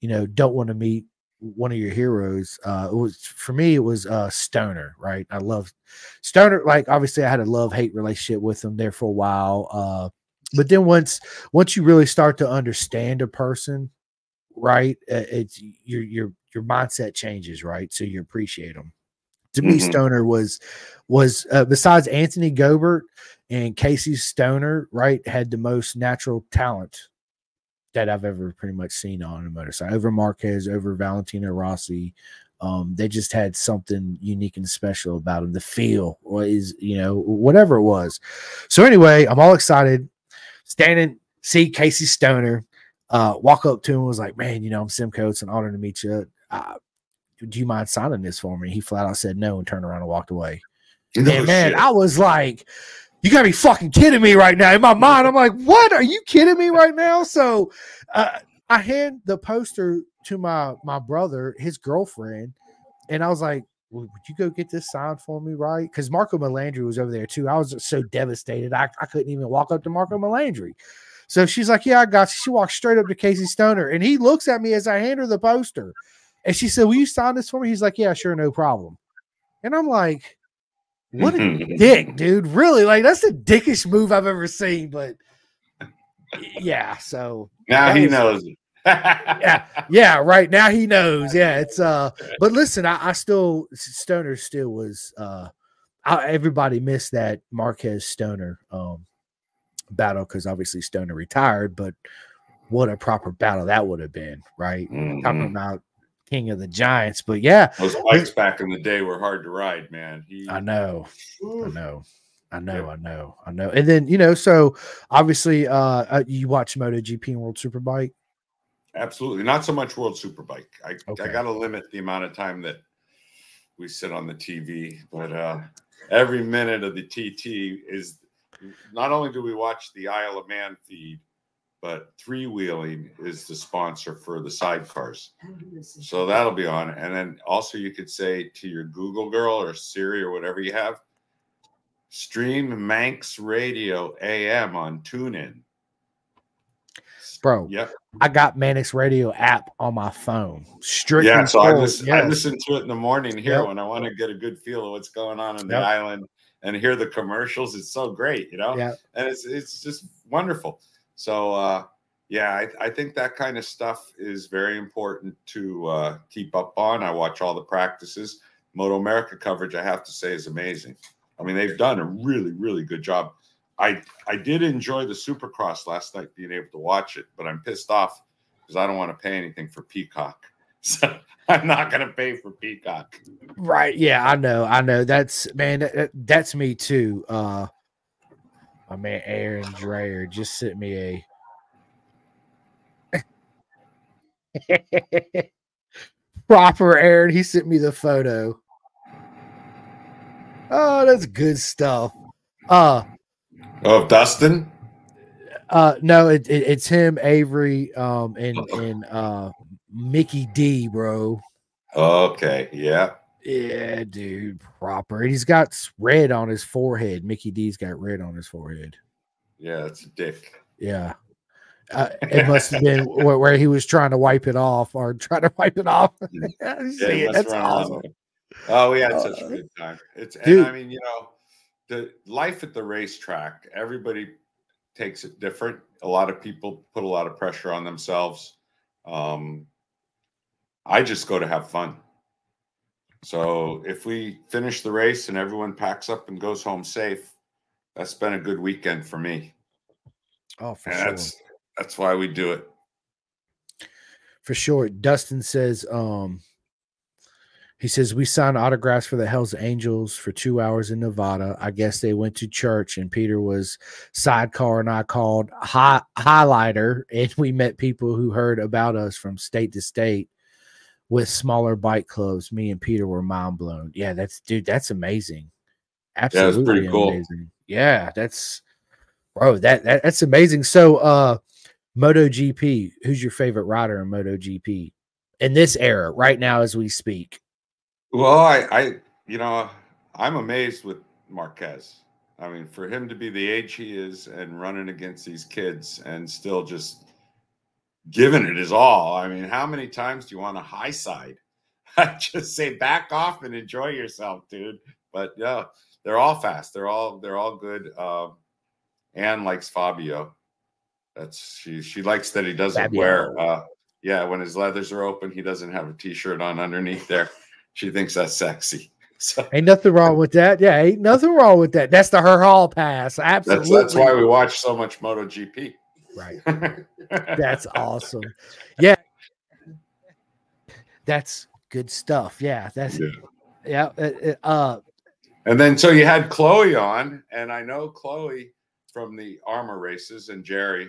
you know, don't want to meet one of your heroes, it was Stoner, right? I love Stoner. Like obviously I had a love-hate relationship with him there for a while, but then once you really start to understand a person, right, it's your mindset changes, right? So you appreciate them. To me, Stoner was besides Anthony Gobert and Casey Stoner, right, had the most natural talent that I've ever pretty much seen on a motorcycle, over Marquez, over Valentino Rossi. They just had something unique and special about him. The feel was, you know, whatever it was. So anyway, I'm all excited. See Casey Stoner, walk up to him, was like, man, you know, I'm Simcoe. It's an honor to meet you. Do you mind signing this for me? He flat out said no and turned around and walked away. Man, I was like, you gotta be fucking kidding me right now. In my mind, I'm like, what? Are you kidding me right now? So I hand the poster to my brother, his girlfriend, and I was like, well, would you go get this signed for me, right? Because Marco Melandri was over there too. I was so devastated. I couldn't even walk up to Marco Melandri. So she's like, yeah, I got you. She walked straight up to Casey Stoner, and he looks at me as I hand her the poster. And she said, will you sign this for me? He's like, yeah, sure, no problem. And I'm like, what a dick, dude. Really, like, that's the dickish move I've ever seen. But yeah, so now he knows. yeah, right now he knows. Yeah, it's but listen, Stoner still was everybody missed that Marquez Stoner battle, because obviously Stoner retired, but what a proper battle that would have been, right? Talking about King of the Giants. But yeah, those bikes back in the day were hard to ride, man. I know. And then, you know, so obviously you watch MotoGP and World Superbike. Absolutely. Not so much World Superbike. I got to limit the amount of time that we sit on the TV, but every minute of the TT is, not only do we watch the Isle of Man feed, but Three Wheeling is the sponsor for the sidecars. So that'll be on. And then also you could say to your Google girl or Siri or whatever you have, stream Manx Radio AM on TuneIn. Bro, yep. I got Manx Radio app on my phone. Strictly, yeah. So I listen to it in the morning here when I want to get a good feel of what's going on in the island and hear the commercials. It's so great, you know. Yep. And it's just wonderful. So yeah, I think that kind of stuff is very important to keep up on. I watch all the practices. Moto America coverage, I have to say, is amazing. I mean, they've done a really, really good job. I did enjoy the Supercross last night, being able to watch it, but I'm pissed off because I don't want to pay anything for Peacock. So I'm not going to pay for Peacock. Right. Yeah, I know. I know. That's, man, that's me too. My man Aaron Dreyer just sent me a proper Aaron. He sent me the photo. Oh, that's good stuff. Oh, Dustin? No, it's him, Avery, and Mickey D, bro. Okay, yeah. Yeah, dude, proper. He's got red on his forehead. Mickey D's got red on his forehead. Yeah, that's a dick. Yeah. It must have been where he was trying to wipe it off or trying to wipe it off. Yeah, that's awesome. Oh, we had such a good time. And I mean, you know, the life at the racetrack, everybody takes it different. A lot of people put a lot of pressure on themselves. I just go to have fun. So if we finish the race and everyone packs up and goes home safe, that's been a good weekend for me. Oh, for sure. That's why we do it. For sure. Dustin says, he says, we signed autographs for the Hells Angels for 2 hours in Nevada. I guess they went to church and Peter was sidecar and I called highlighter. And we met people who heard about us from state to state with smaller bike clubs. Me and Peter were mind blown. Yeah, that's amazing. Absolutely. That's pretty cool. Amazing. Yeah, that's, bro, that's amazing. So MotoGP, who's your favorite rider in MotoGP in this era right now as we speak? Well, you know, I'm amazed with Marquez. I mean, for him to be the age he is and running against these kids and still just giving it his all. I mean, how many times do you want a high side? I just say back off and enjoy yourself, dude. But yeah, they're all fast. They're all good. Anne likes Fabio. She likes that he doesn't wear. Yeah, when his leathers are open, he doesn't have a t-shirt on underneath there. She thinks that's sexy. So. Ain't nothing wrong with that. Yeah, ain't nothing wrong with that. That's the her hall pass. Absolutely. That's why we watch so much MotoGP. Right. That's awesome. Yeah. That's good stuff. Yeah. And then so you had Chloe on, and I know Chloe from the ARMA races, and Jeremy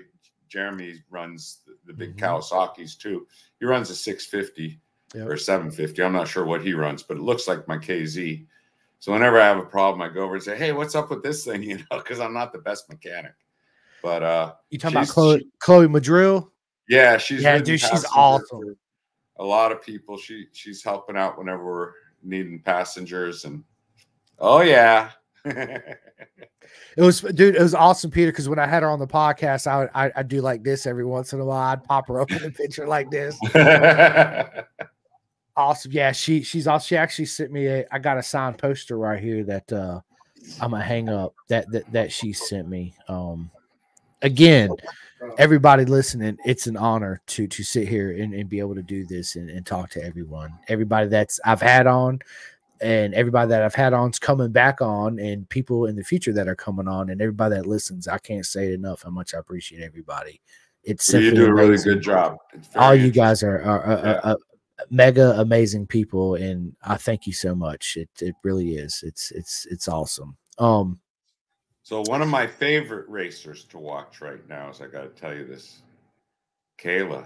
runs the big Kawasaki's too. He runs a 650. Yep. Or 750. I'm not sure what he runs, but it looks like my KZ. So whenever I have a problem, I go over and say, hey, what's up with this thing? You know, because I'm not the best mechanic. But you talking about Chloe Madrill? Yeah, dude, she's awesome. A lot of people. She's helping out whenever we're needing passengers, and oh yeah. It was awesome, Peter, because when I had her on the podcast, I do like this every once in a while. I'd pop her up in a picture like this. Awesome. Yeah, she's also, she actually sent me I got a signed poster right here that I'm gonna hang up that she sent me. Again, everybody listening, it's an honor to sit here and be able to do this and talk to everyone. Everybody that's I've had on, and everybody that I've had on's coming back on, and people in the future that are coming on, and everybody that listens, I can't say it enough how much I appreciate everybody. It's you do a really good job. All you guys are mega amazing people, and I thank you so much. It really is. It's awesome. So one of my favorite racers to watch right now is, I got to tell you this, Kayla.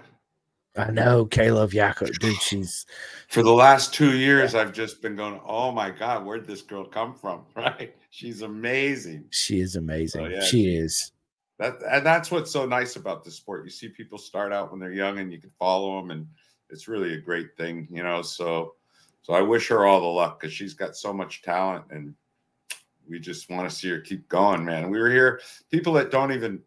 I know, Caleb Yaco, dude. She's for the last 2 years, I've just been going, oh my God, where'd this girl come from? Right? She's amazing. She is amazing. So, yeah, she is. And that's what's so nice about the sport. You see people start out when they're young, and you can follow them, and it's really a great thing, you know. So I wish her all the luck, because she's got so much talent, and we just want to see her keep going, man. We were here, people that don't even.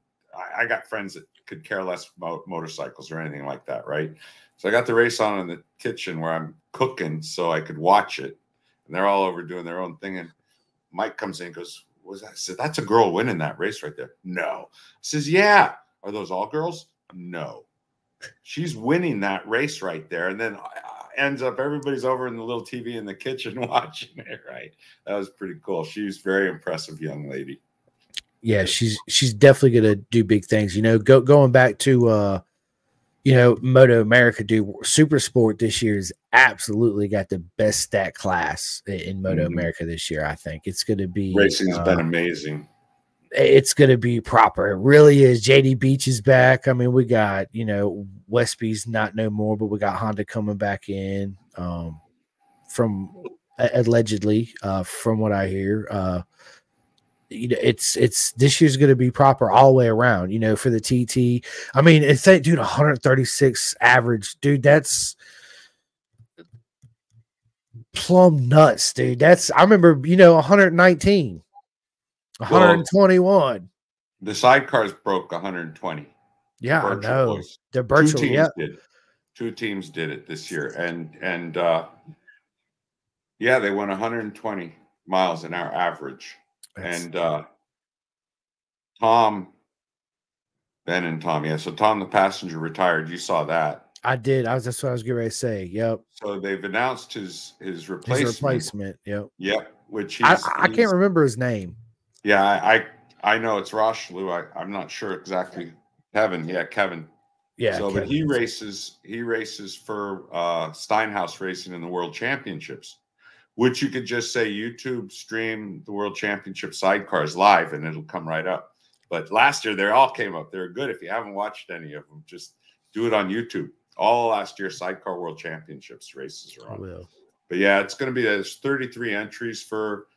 I got friends that could care less about motorcycles or anything like that, right? So I got the race on in the kitchen where I'm cooking so I could watch it. And they're all over doing their own thing. And Mike comes in and goes, what was that? I said, that's a girl winning that race right there. No. I says, yeah. Are those all girls? No. She's winning that race right there. And then ends up everybody's over in the little TV in the kitchen watching it, right? That was pretty cool. She's a very impressive young lady. Yeah, she's definitely gonna do big things. You know, going back to you know, Moto America, Super Sport this year's absolutely got the best stat class in Moto America this year. I think it's gonna be racing's been amazing. It's gonna be proper. It really is. JD Beach is back. I mean, we got, you know, Westby's not no more, but we got Honda coming back in from allegedly, from what I hear. You know, it's this year's going to be proper all the way around, you know, for the TT. I mean, it's that dude, 136 average, dude. That's plumb nuts, dude. That's, I remember, you know, 119, 121. Well, the sidecars broke 120. Yeah, I know. The virtual, two teams did it this year, and yeah, they went 120 miles an hour average. And Tom, Ben and Tom, yeah. So Tom, the passenger, retired. You saw that. I did. That's what I was getting ready to say. Yep. So they've announced his replacement. His replacement. Yep. Yep. Which I can't remember his name. Yeah, I know it's Rocheleau. I'm not sure exactly. Kevin. Yeah, Kevin. Yeah. So, but he races for Steinhaus Racing in the World Championships. Which you could just say YouTube stream the World Championship sidecars live, and it'll come right up. But last year, they all came up. They're good. If you haven't watched any of them, just do it on YouTube. All last year, sidecar World Championships races are on. Wow. But yeah, it's going to be, there's 33 entries for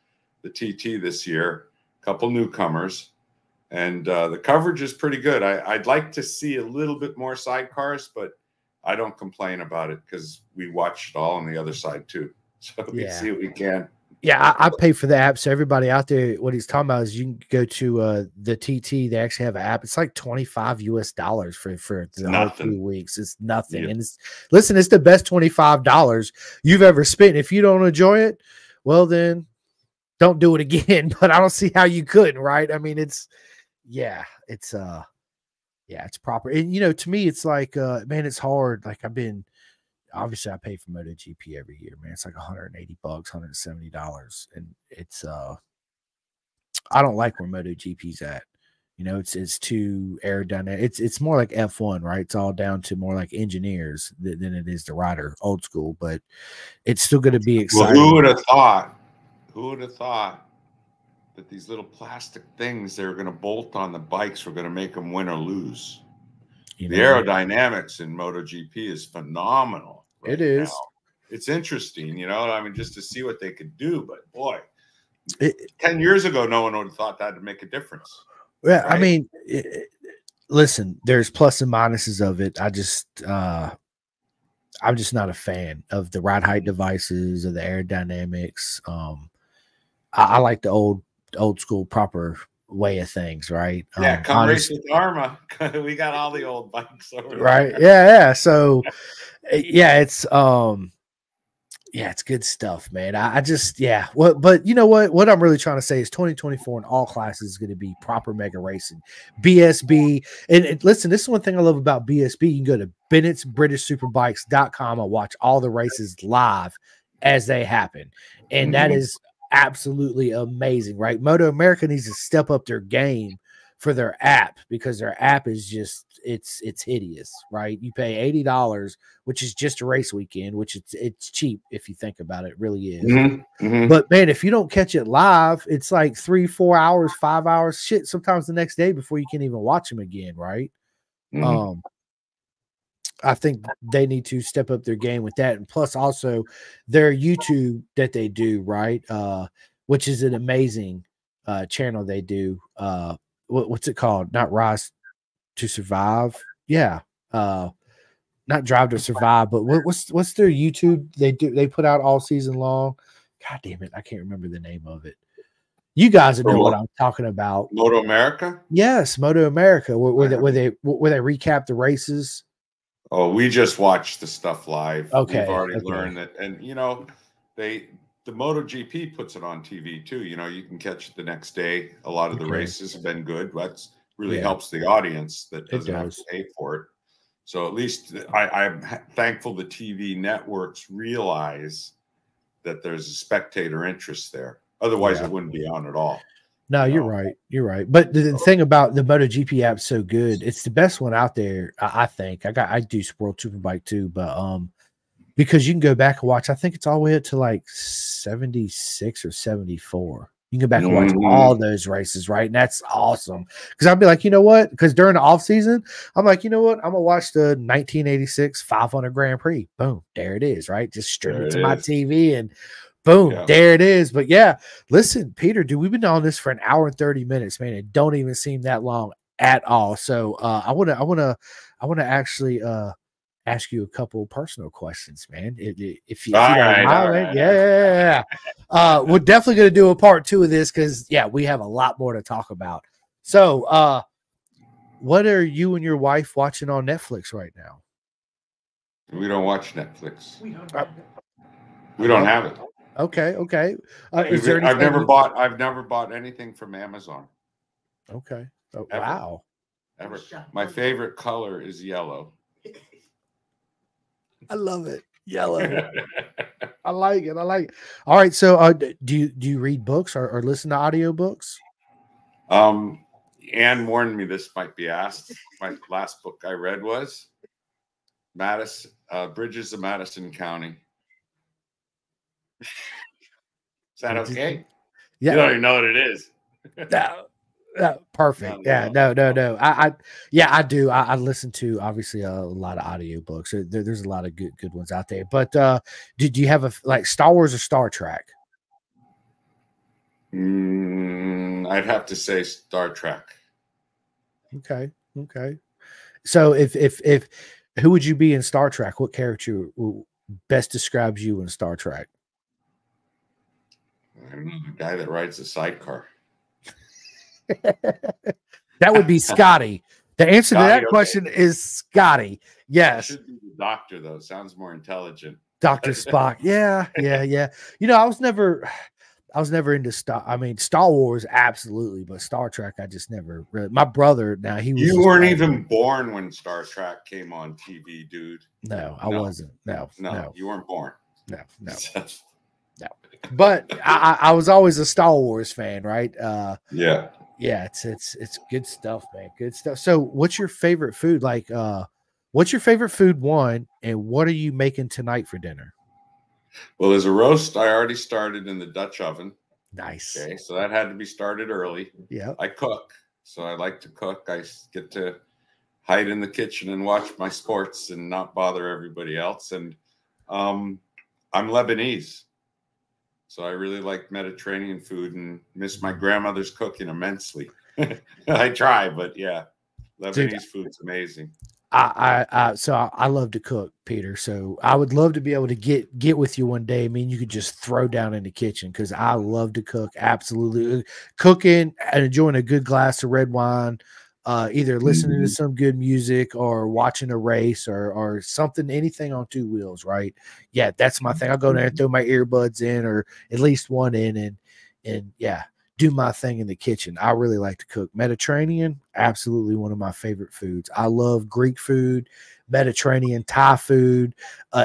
the TT this year. A couple newcomers, and the coverage is pretty good. I'd like to see a little bit more sidecars, but I don't complain about it because we watched it all on the other side too. So we see what we can. Yeah, I pay for the app. So everybody out there, what he's talking about is you can go to the TT. They actually have an app. It's like $25 for the whole 2 weeks. It's nothing. Yeah. And it's, listen, it's the best $25 you've ever spent. If you don't enjoy it, well then don't do it again. But I don't see how you couldn't, right? I mean, it's proper. And you know, to me, it's like man, it's hard. Like obviously I pay for MotoGP every year, man. It's like $180, $170. And it's I don't like where MotoGP's at. You know, it's too aerodynamic. It's more like F1, right? It's all down to more like engineers than it is the rider, old school, but it's still gonna be exciting. Well, who would have thought that these little plastic things they're gonna bolt on the bikes were gonna make them win or lose? You know, the aerodynamics in MotoGP is phenomenal. Right it is. Now. It's interesting, you know, I mean, just to see what they could do. But, boy, 10 years ago, no one would have thought that would make a difference. Yeah, right? I mean, listen, there's plus and minuses of it. I'm just not a fan of the ride height devices or the aerodynamics. I like the old school proper way of things, right? Yeah, come race with ARMA. We got all the old bikes over there. Right. Yeah. So yeah, it's good stuff, man. But you know what I'm really trying to say is 2024 in all classes is going to be proper mega racing. BSB. And listen, this is one thing I love about BSB. You can go to Bennett'sBritishSuperbikes.com and watch all the races live as they happen. And that is absolutely amazing, right? Moto America needs to step up their game for their app, because their app is just it's hideous, right? You pay $80, which is just a race weekend, which it's cheap if you think about it. It really is. But man, if you don't catch it live, it's like 3-4 hours, 5 hours, shit, sometimes the next day before you can even watch them again, right? I think they need to step up their game with that. And plus also their YouTube that they do, right? Which is an amazing channel they do. What's it called? Not Rise to Survive. Yeah. Not Drive to Survive, but what's their YouTube they put out all season long? God damn it, I can't remember the name of it. You guys know what I'm talking about. Moto America? Yes, Moto America, where they recap the races. Oh, we just watched the stuff live. Okay. We've already learned that. And, you know, the MotoGP puts it on TV, too. You know, you can catch it the next day. A lot of the races have been good. That really helps the audience that doesn't have to pay for it. So at least I'm thankful the TV networks realize that there's a spectator interest there. Otherwise, it wouldn't be on at all. No, you're right. You're right. But the thing about the MotoGP app is so good. It's the best one out there, I think. I do World Superbike too, but because you can go back and watch. I think it's all the way up to like 76 or 74. You can go back and watch all those races, right? And that's awesome. Because I'd be like, you know what? Because during the off season, I'm like, you know what? I'm gonna watch the 1986 500 Grand Prix. Boom, there it is, right? Just stream it to my TV and. Boom, there it is. But yeah, listen, Peter, dude, we've been on this for an hour and 30 minutes, man. It don't even seem that long at all. So I wanna actually ask you a couple personal questions, man. If you don't mind, right. Yeah. We're definitely gonna do a part 2 of this because we have a lot more to talk about. So what are you and your wife watching on Netflix right now? We don't watch Netflix. We don't have it. Okay. I've never bought anything from Amazon. Okay. Oh, ever. Wow. Ever. My favorite color is yellow. I love it. Yellow. I like it. All right. So, do you read books or listen to audiobooks? Anne warned me this might be asked. My last book I read was Madison Bridges of Madison County. Is that okay? Yeah, you don't even know what it is. No, perfect. Yeah, no. I do. I listen to obviously a lot of audiobooks. There's a lot of good ones out there. But did you have like Star Wars or Star Trek? I'd have to say Star Trek. Okay. So if who would you be in Star Trek? What character best describes you in Star Trek? I don't know, the guy that rides the sidecar. That would be Scotty. The answer to that question is Scotty. Yes. Should be the doctor, though. Sounds more intelligent. Dr. Spock. Yeah. You know, I was never into Star Wars, absolutely, but Star Trek, I just never really. My brother, now he was. You weren't even born when Star Trek came on TV, dude. No, I wasn't. No, you weren't born. No. No, but I was always a Star Wars fan, right? Yeah. It's good stuff, man. Good stuff. So, what's your favorite food? Like, what's your favorite food? One, and what are you making tonight for dinner? Well, there's a roast I already started in the Dutch oven. Nice. Okay, so that had to be started early. Yeah. I cook, so I like to cook. I get to hide in the kitchen and watch my sports and not bother everybody else. And I'm Lebanese. So I really like Mediterranean food and miss my grandmother's cooking immensely. I try, but yeah, Lebanese food's amazing. So I love to cook, Peter. So I would love to be able to get with you one day. I mean, you could just throw down in the kitchen because I love to cook. Absolutely, cooking and enjoying a good glass of red wine, either listening to some good music or watching a race or something, anything on two wheels, right? Yeah, that's my thing. I'll go there and throw my earbuds in or at least one in and do my thing in the kitchen. I really like to cook. Mediterranean, absolutely one of my favorite foods. I love Greek food, Mediterranean, Thai food,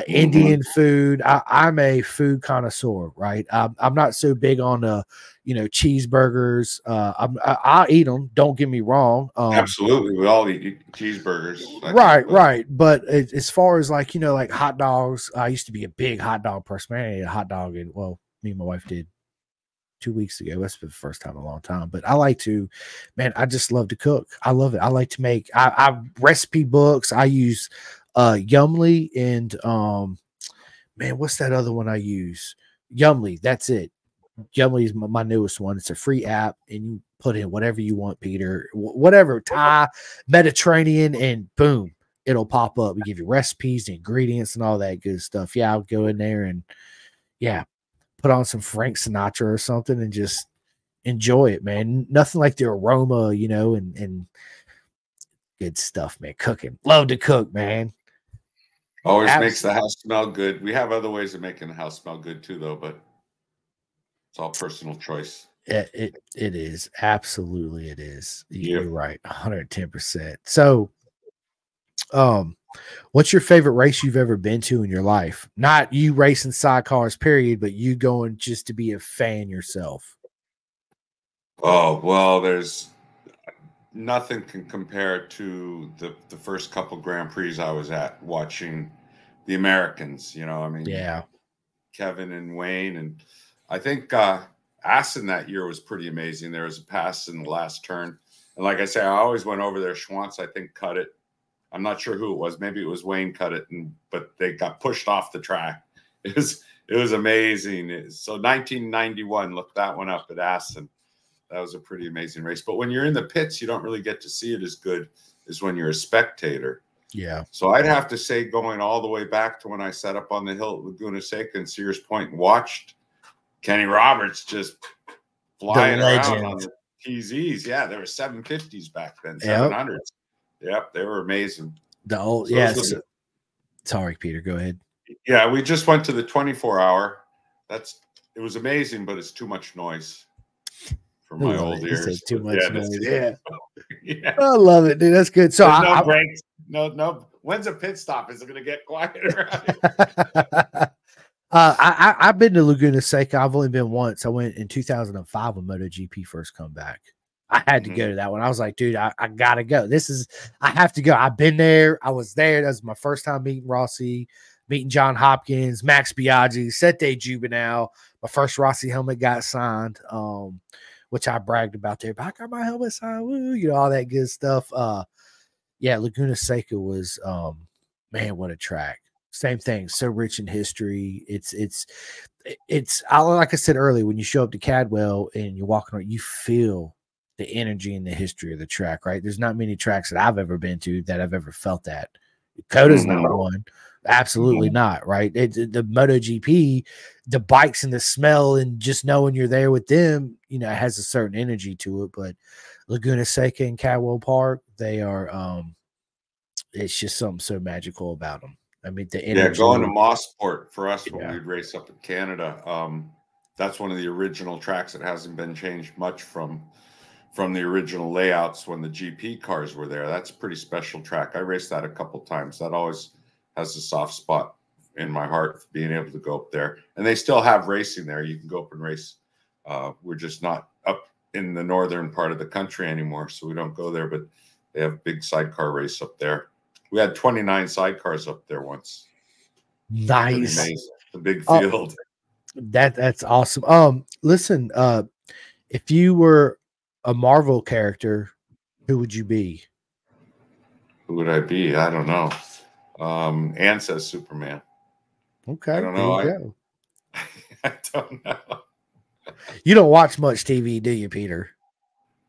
Indian food. I'm a food connoisseur, right? I'm not so big on cheeseburgers. I'll eat them. Don't get me wrong. Absolutely, we all eat cheeseburgers. Right. But as far as like hot dogs, I used to be a big hot dog person. Man, I ate a hot dog, and well, me and my wife did 2 weeks ago. That's been the first time in a long time. But I like to, man, I just love to cook. I love it. I like to make recipe books. I use Yumley and man, what's that other one I use? Yumley, that's it. Yumley is my newest one. It's a free app, and you put in whatever you want, Peter, whatever, Thai, Mediterranean, and boom, it'll pop up. We give you recipes, ingredients, and all that good stuff. Yeah, I'll go in there and yeah, put on some Frank Sinatra or something and just enjoy it, man. Nothing like the aroma, you know, and good stuff, man. Cooking, love to cook, man. Always makes the house smell good. We have other ways of making the house smell good too, though, but it's all personal choice. It is. Absolutely it is. You're right. 110%. So what's your favorite race you've ever been to in your life? Not you racing sidecars, period, but you going just to be a fan yourself. Oh, well, there's nothing can compare to the first couple Grand Prix I was at watching the Americans, you know, I mean, yeah, Kevin and Wayne. And I think Assen that year was pretty amazing. There was a pass in the last turn. And like I say, I always went over there. Schwantz, I think, cut it. I'm not sure who it was. Maybe it was Wayne cut it, but they got pushed off the track. It was amazing. So 1991, look that one up at Assen. That was a pretty amazing race. But when you're in the pits, you don't really get to see it as good as when you're a spectator. Yeah. So I'd have to say going all the way back to when I sat up on the hill at Laguna Seca and Sears Point and watched Kenny Roberts just flying around on the TZs. Yeah, there were 750s back then, 700s. Yep, they were amazing. The old, so yeah. Sorry, Peter, go ahead. Yeah, we just went to the 24-hour. It was amazing, but it's too much noise. My old ears. Too much noise. Yeah. Yeah. I love it, dude. That's good. So no breaks. No. When's a pit stop? Is it going to get quieter? I've been to Laguna Seca. I've only been once. I went in 2005 when MotoGP first come back. I had to go to that one. I was like, dude, I got to go. I have to go. I've been there. I was there. That was my first time meeting Rossi, meeting John Hopkins, Max Biaggi, Sette Juvenal. My first Rossi helmet got signed. Which I bragged about there, but I got my helmet signed, woo, you know, all that good stuff. Yeah, Laguna Seca was, man, what a track. Same thing, so rich in history. Like I said earlier, when you show up to Cadwell and you're walking around, you feel the energy and the history of the track, right? There's not many tracks that I've ever been to that I've ever felt that. Dakota's number one. Absolutely not, right? The MotoGP, the bikes and the smell and just knowing you're there with them, you know, has a certain energy to it. But Laguna Seca and Cadwell Park, they are it's just something so magical about them. I mean, the energy. Yeah, going to Mossport for us when we'd race up in Canada, that's one of the original tracks that hasn't been changed much from the original layouts when the GP cars were there. That's a pretty special track. I raced that a couple times. That always has a soft spot in my heart for being able to go up there. And they still have racing there. You can go up and race. We're just not up in the northern part of the country anymore, so we don't go there, but they have big sidecar race up there. We had 29 sidecars up there once. Nice. The big field. That's awesome. Listen, if you were a Marvel character, who would you be? Who would I be? I don't know. Ann says Superman. Okay. I don't know. I don't know. You don't watch much TV, do you, Peter?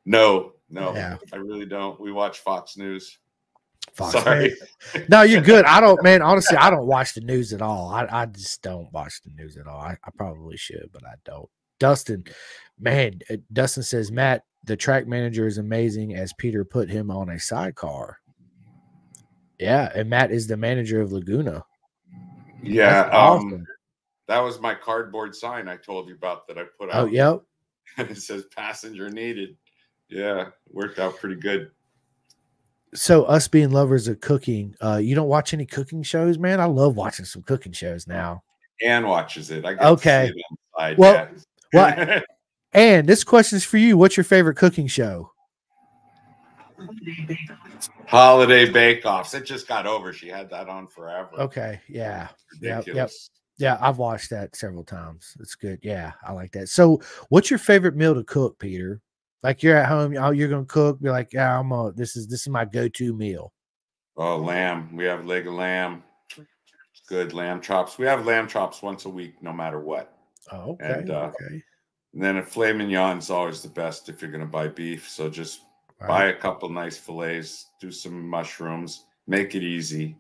No, yeah. I really don't. We watch Fox News. Sorry. News. No, you're good. I don't, man. Honestly, I don't watch the news at all. I just don't watch the news at all. I probably should, but I don't. Dustin, man, Dustin says, Matt, the track manager is amazing as Peter put him on a sidecar. Yeah, and Matt is the manager of Laguna. Yeah, awesome. That was my cardboard sign I told you about that I put out. Oh, yep. And it says passenger needed. Yeah, worked out pretty good. So us being lovers of cooking, you don't watch any cooking shows, man? I love watching some cooking shows now. Ann watches it. I okay. To see it well, well, Ann, this question is for you. What's your favorite cooking show? Holiday Bake Offs. It just got over. She had that on forever. Okay. Yeah. Yep. Yeah. I've watched that several times. It's good. Yeah. I like that. So what's your favorite meal to cook, Peter? Like you're at home, you're going to cook. You're like, yeah, this is my go-to meal. Oh, lamb. We have leg of lamb. Good lamb chops. We have lamb chops once a week, no matter what. Oh, okay. And, and then a filet mignon is always the best if you're going to buy beef. So just buy a couple nice fillets, do some mushrooms, make it easy.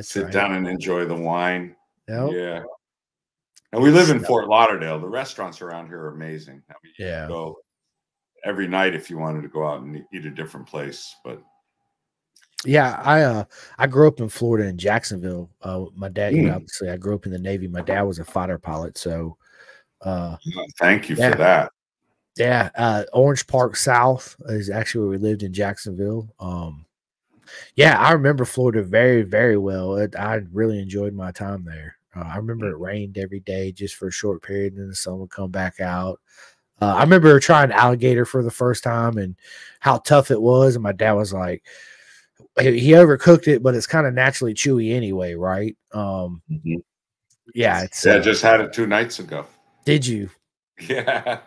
Sit down and enjoy the wine. Yep. Yeah. And we live in Fort Lauderdale. The restaurants around here are amazing. I mean, you can go every night if you wanted to go out and eat a different place. But yeah, I grew up in Florida, in Jacksonville. My dad, you know, obviously, I grew up in the Navy. My dad was a fighter pilot, so thank you for that. Yeah, Orange Park South is actually where we lived in Jacksonville. Yeah, I remember Florida very, very well. I really enjoyed my time there. I remember it rained every day just for a short period, and then the sun would come back out. I remember trying alligator for the first time and how tough it was. And my dad was like, he overcooked it, but it's kind of naturally chewy anyway, right? Yeah, it's. I just had it 2 nights ago. Did you? Yeah,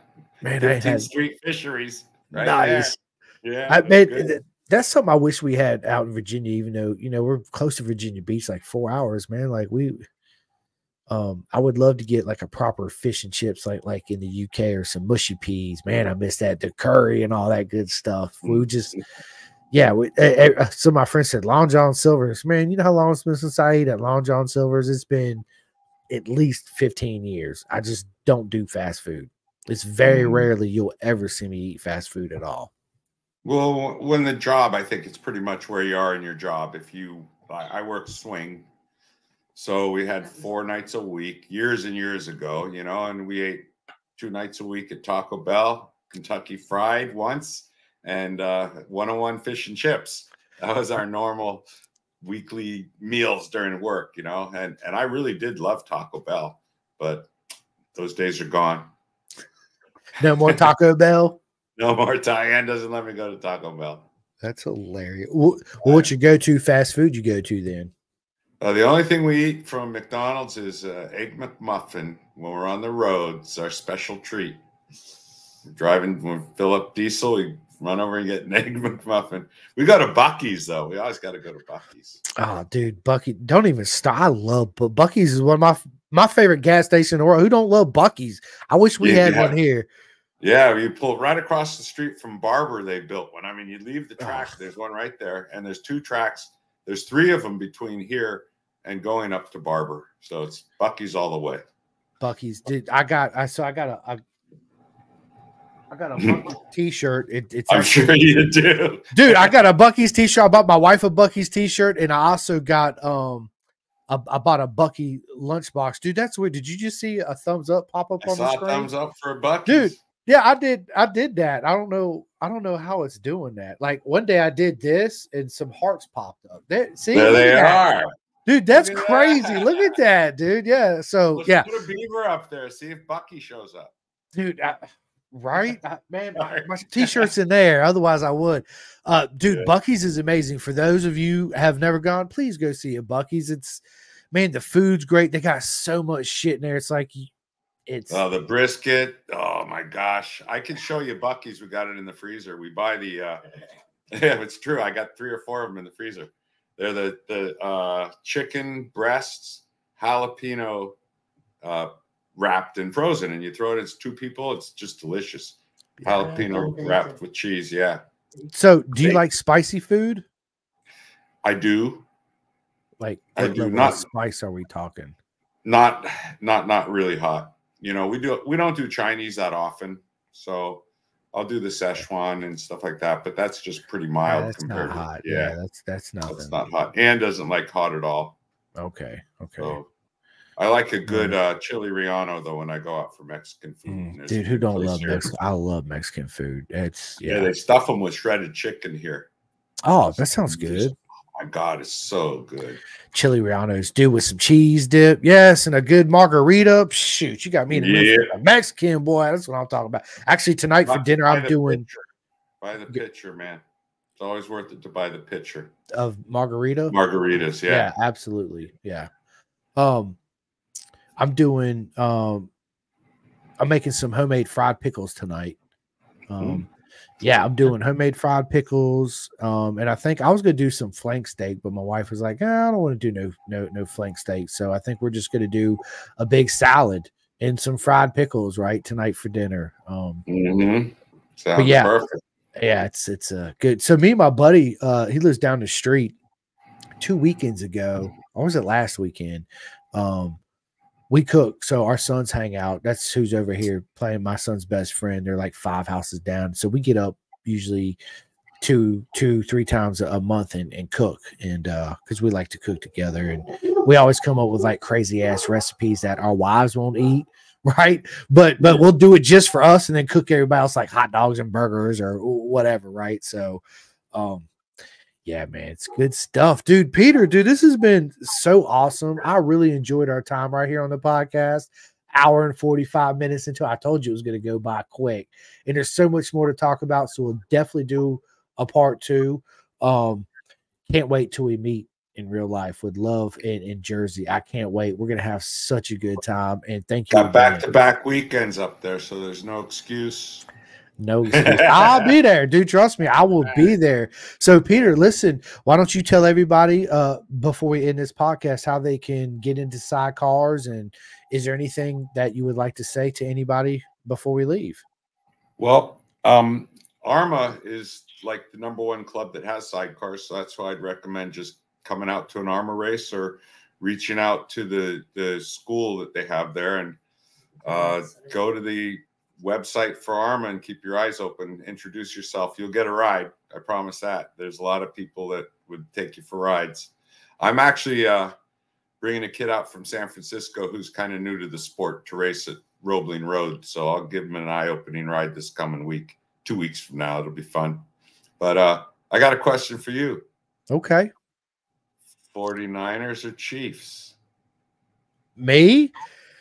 man, 15 Street Fisheries. Right, nice. There. Yeah, I made. That's something I wish we had out in Virginia, even though, you know, we're close to Virginia Beach, like 4 hours, man. Like we, I would love to get like a proper fish and chips, like in the UK, or some mushy peas, man. I miss that, the curry and all that good stuff. We just, yeah. So my friend said Long John Silver's, man, you know how long it's been since I ate at Long John Silver's? It's been at least 15 years. I just don't do fast food. It's very rarely you'll ever see me eat fast food at all. Well, when the job, I think it's pretty much where you are in your job. If you, I work swing, so we had 4 nights a week years and years ago, you know, and we ate 2 nights a week at Taco Bell, Kentucky Fried once, and 101 fish and chips. That was our normal weekly meals during work, you know, and I really did love Taco Bell, but those days are gone. No more Taco Bell. No more. Diane doesn't let me go to Taco Bell. That's hilarious. Well, what's your go-to fast food you go to then? The only thing we eat from McDonald's is Egg McMuffin when we're on the road. It's our special treat. We're driving, we fill up diesel, we run over and get an Egg McMuffin. We go to Buc-ee's, though. We always got to go to Buc-ee's. Oh, dude, Buc-ee's. Don't even stop. I love, but Buc-ee's is one of my favorite gas station in the world. Who don't love Buc-ee's? I wish we had one here. Yeah, you pull right across the street from Barber. They built one. I mean, you leave the track. There's one right there, and there's 2 tracks. There's 3 of them between here and going up to Barber. So it's Buc-ee's all the way. Buc-ee's, dude. I got a Buc-ee's t-shirt. It's I'm sure you do, dude. I got a Buc-ee's t-shirt. I bought my wife a Buc-ee's t-shirt, and I also got I bought a Buc-ee's lunchbox, dude. That's weird. Did you just see a thumbs up pop up on the screen? Thumbs up for a Buc-ee's, dude. Yeah, I did that. I don't know how it's doing that. Like one day I did this and some hearts popped up. There they are. Dude, that's crazy. Look at that, dude. Yeah. So put a beaver up there. See if Buc-ee's shows up. Dude, my t-shirt's in there. Otherwise I would. Dude, Buc-ee's is amazing. For those of you have never gone, please go see a Buc-ee's. It's, man, the food's great. They got so much shit in there. It's like the brisket. Oh my gosh, I can show you Buc-ee's. We got it in the freezer. We buy the yeah, it's true. I got 3 or 4 of them in the freezer. They're the chicken breasts, jalapeno wrapped and frozen, and you throw it as 2 people. It's just delicious. Jalapeno wrapped with cheese. Yeah. So, do you like spicy food? I do. Like, I do not. What spice are we talking? Not really hot. You know, we don't do Chinese that often, so I'll do the Szechuan and stuff like that, but that's just pretty mild. That's compared not hot. To, yeah, that's not. It's not hot. Ann doesn't like hot at all. Okay. So I like a good chili relleno though when I go out for Mexican food. Dude, who don't love Mexican? I love Mexican food. It's they stuff them with shredded chicken here. Oh, that sounds good. My God, it's so good. Chili rellenos, dude, with some cheese dip, yes, and a good margarita. Shoot, you got me in a Mexican, boy. That's what I'm talking about. Actually, tonight for dinner, I'm doing. Buy the pitcher, man. It's always worth it to buy the pitcher of margaritas. Yeah, absolutely. Yeah, I'm making some homemade fried pickles tonight. Yeah, I'm doing homemade fried pickles, and I think I was gonna do some flank steak, but my wife was like, "I don't want to do no flank steak," so I think we're just gonna do a big salad and some fried pickles right tonight for dinner. Sounds perfect. Yeah, it's a good. So me and my buddy, he lives down the street. 2 weekends ago, or was it last weekend? We cook, so our sons hang out. That's who's over here playing my son's best friend. They're like 5 houses down. So we get up usually 2-3 times a month and cook. And because we like to cook together. And we always come up with like crazy ass recipes that our wives won't eat, right? But we'll do it just for us and then cook everybody else like hot dogs and burgers or whatever, right? So yeah, man, it's good stuff, dude. Peter, dude, this has been so awesome. I really enjoyed our time right here on the podcast. Hour and 45 minutes until I told you it was going to go by quick. And there's so much more to talk about, so we'll definitely do a part 2. Can't wait till we meet in real life with love in Jersey. I can't wait. We're going to have such a good time. And thank you. Got back-to-back weekends up there, so there's no excuse. No, I'll be there, dude. Trust me, I will be there. So, Peter, listen, why don't you tell everybody before we end this podcast how they can get into sidecars, and is there anything that you would like to say to anybody before we leave? Well, ARMA is like the #1 club that has sidecars, so that's why I'd recommend just coming out to an ARMA race or reaching out to the school that they have there, and go to the website for ARMA and keep your eyes open. Introduce yourself. You'll get a ride. I promise that. There's a lot of people that would take you for rides. I'm actually bringing a kid out from San Francisco who's kind of new to the sport to race at Roebling Road. So I'll give him an eye-opening ride this coming week, 2 weeks from now. It'll be fun. But I got a question for you. Okay. 49ers or Chiefs? Me?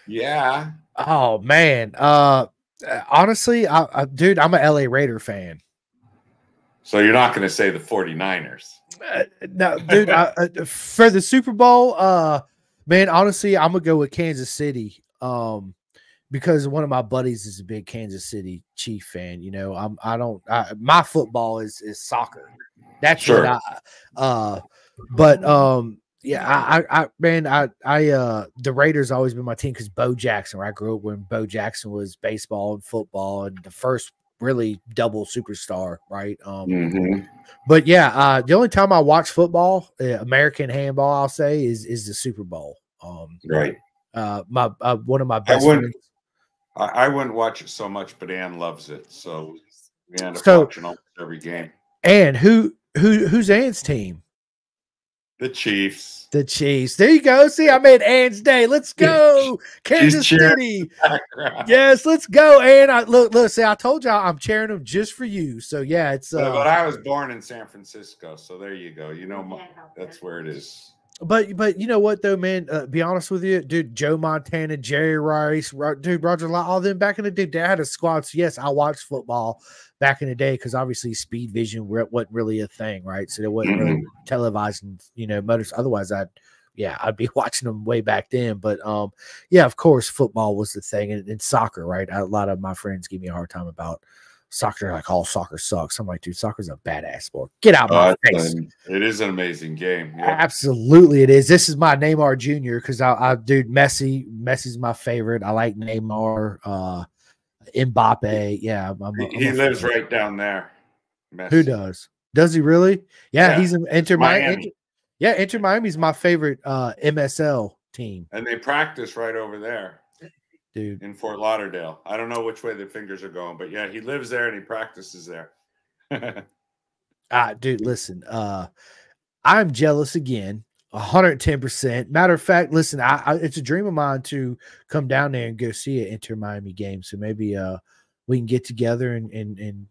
Yeah. Oh, man. Honestly, dude, I'm a LA Raider fan. So you're not going to say the 49ers. No, dude, for the Super Bowl, man, honestly, I'm going to go with Kansas City because one of my buddies is a big Kansas City Chief fan. You know, my football is soccer. That's sure. What yeah, the Raiders always been my team because Bo Jackson, right? I grew up when Bo Jackson was baseball and football and the first really double superstar, right? But yeah, the only time I watch football, American handball, I'll say, is the Super Bowl. Right. My one of my best friends. I wouldn't watch it so much, but Ann loves it, so we end up watching almost every game. And who's Ann's team? The Chiefs. The Chiefs. There you go. See, I made Ann's day. Let's go. Kansas City. Yes, let's go, Ann. Look, see, I told y'all I'm cheering them just for you. So, yeah, it's – but I was born in San Francisco, so there you go. You know, that's where it is. But you know what, though, man? Be honest with you, dude, Joe Montana, Jerry Rice, dude, Roger Lott, all them back in the day, they had a squad. So, yes, I watched football back in the day because obviously speed vision wasn't really a thing, right? So, they wasn't really televising, you know, motors. Otherwise, I'd be watching them way back then. But, yeah, of course, football was the thing. And soccer, right? A lot of my friends give me a hard time about soccer, like, all soccer sucks. I'm like, dude, soccer's a badass sport. Get out of my face. It is an amazing game. Yeah. Absolutely, it is. This is my Neymar Jr. because dude, Messi's my favorite. I like Neymar, Mbappe. Yeah, he lives right down there. Messi. Who does? Does he really? Yeah, he's in Inter Miami. Inter Miami's my favorite MSL team, and they practice right over there. Dude, in Fort Lauderdale. I don't know which way the fingers are going, but yeah, he lives there and he practices there. Dude, listen, I'm jealous again, 110%. Matter of fact, listen, it's a dream of mine to come down there and go see an Inter Miami game. So maybe we can get together and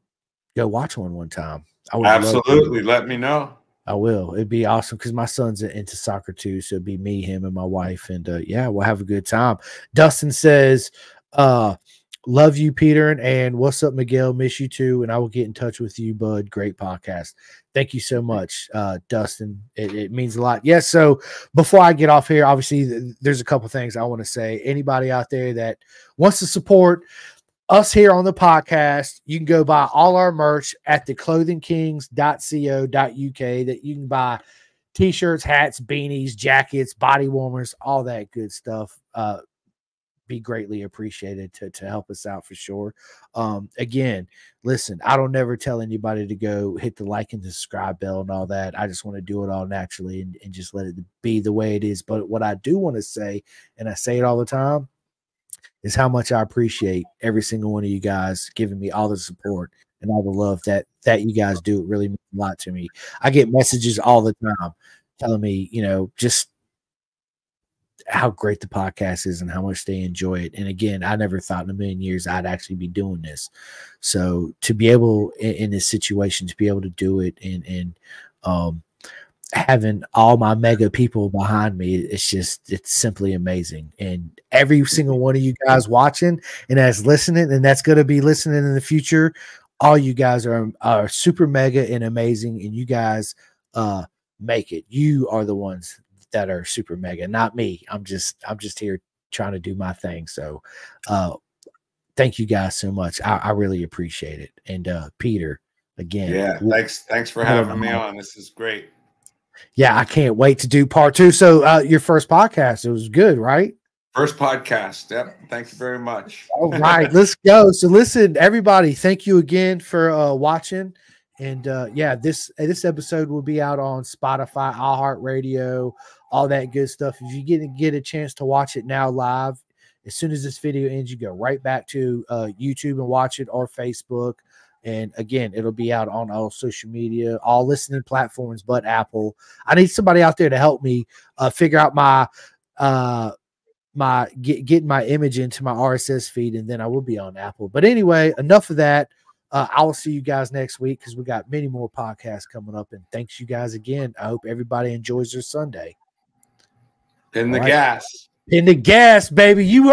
go watch one time. I would absolutely let me know. I will. It'd be awesome because my son's into soccer too, so it'd be me, him, and my wife, and yeah, we'll have a good time. Dustin says, "Love you, Peter, and what's up, Miguel? Miss you too, and I will get in touch with you, bud. Great podcast. Thank you so much, Dustin. It means a lot." Yes. Yeah, so before I get off here, obviously there's a couple things I want to say. Anybody out there that wants to support us here on the podcast, you can go buy all our merch at theclothingkings.co.uk, that you can buy t-shirts, hats, beanies, jackets, body warmers, all that good stuff. Be greatly appreciated to help us out for sure. Again, listen, I don't never tell anybody to go hit the like and the subscribe bell and all that. I just want to do it all naturally and just let it be the way it is. But what I do want to say, and I say it all the time, is how much I appreciate every single one of you guys giving me all the support and all the love that you guys do. It really means a lot to me. I get messages all the time telling me, you know, just how great the podcast is and how much they enjoy it. And again, I never thought in a million years I'd actually be doing this. So to be able in this situation, to be able to do it and having all my mega people behind me, it's simply amazing. And every single one of you guys watching and that's listening, and that's going to be listening in the future. All you guys are super mega and amazing. And you guys make it. You are the ones that are super mega, not me. I'm just here trying to do my thing. So thank you guys so much. I really appreciate it. And Peter, again, yeah, thanks for having me on. This is great. Yeah, I can't wait to do part two. So your first podcast, it was good, right? First podcast. Yep. Thank you very much. All right, let's go. So listen, everybody, thank you again for watching. And yeah, this episode will be out on Spotify, iHeartRadio, all that good stuff. If you get a chance to watch it now live, as soon as this video ends, you go right back to YouTube and watch it, or Facebook. And again, it'll be out on all social media, all listening platforms but Apple. I need somebody out there to help me figure out my getting my image into my RSS feed, and then I will be on Apple. But anyway, enough of that. I'll see you guys next week because we got many more podcasts coming up. And thanks, you guys, again. I hope everybody enjoys their Sunday. Pin the gas. Pin the gas, baby. You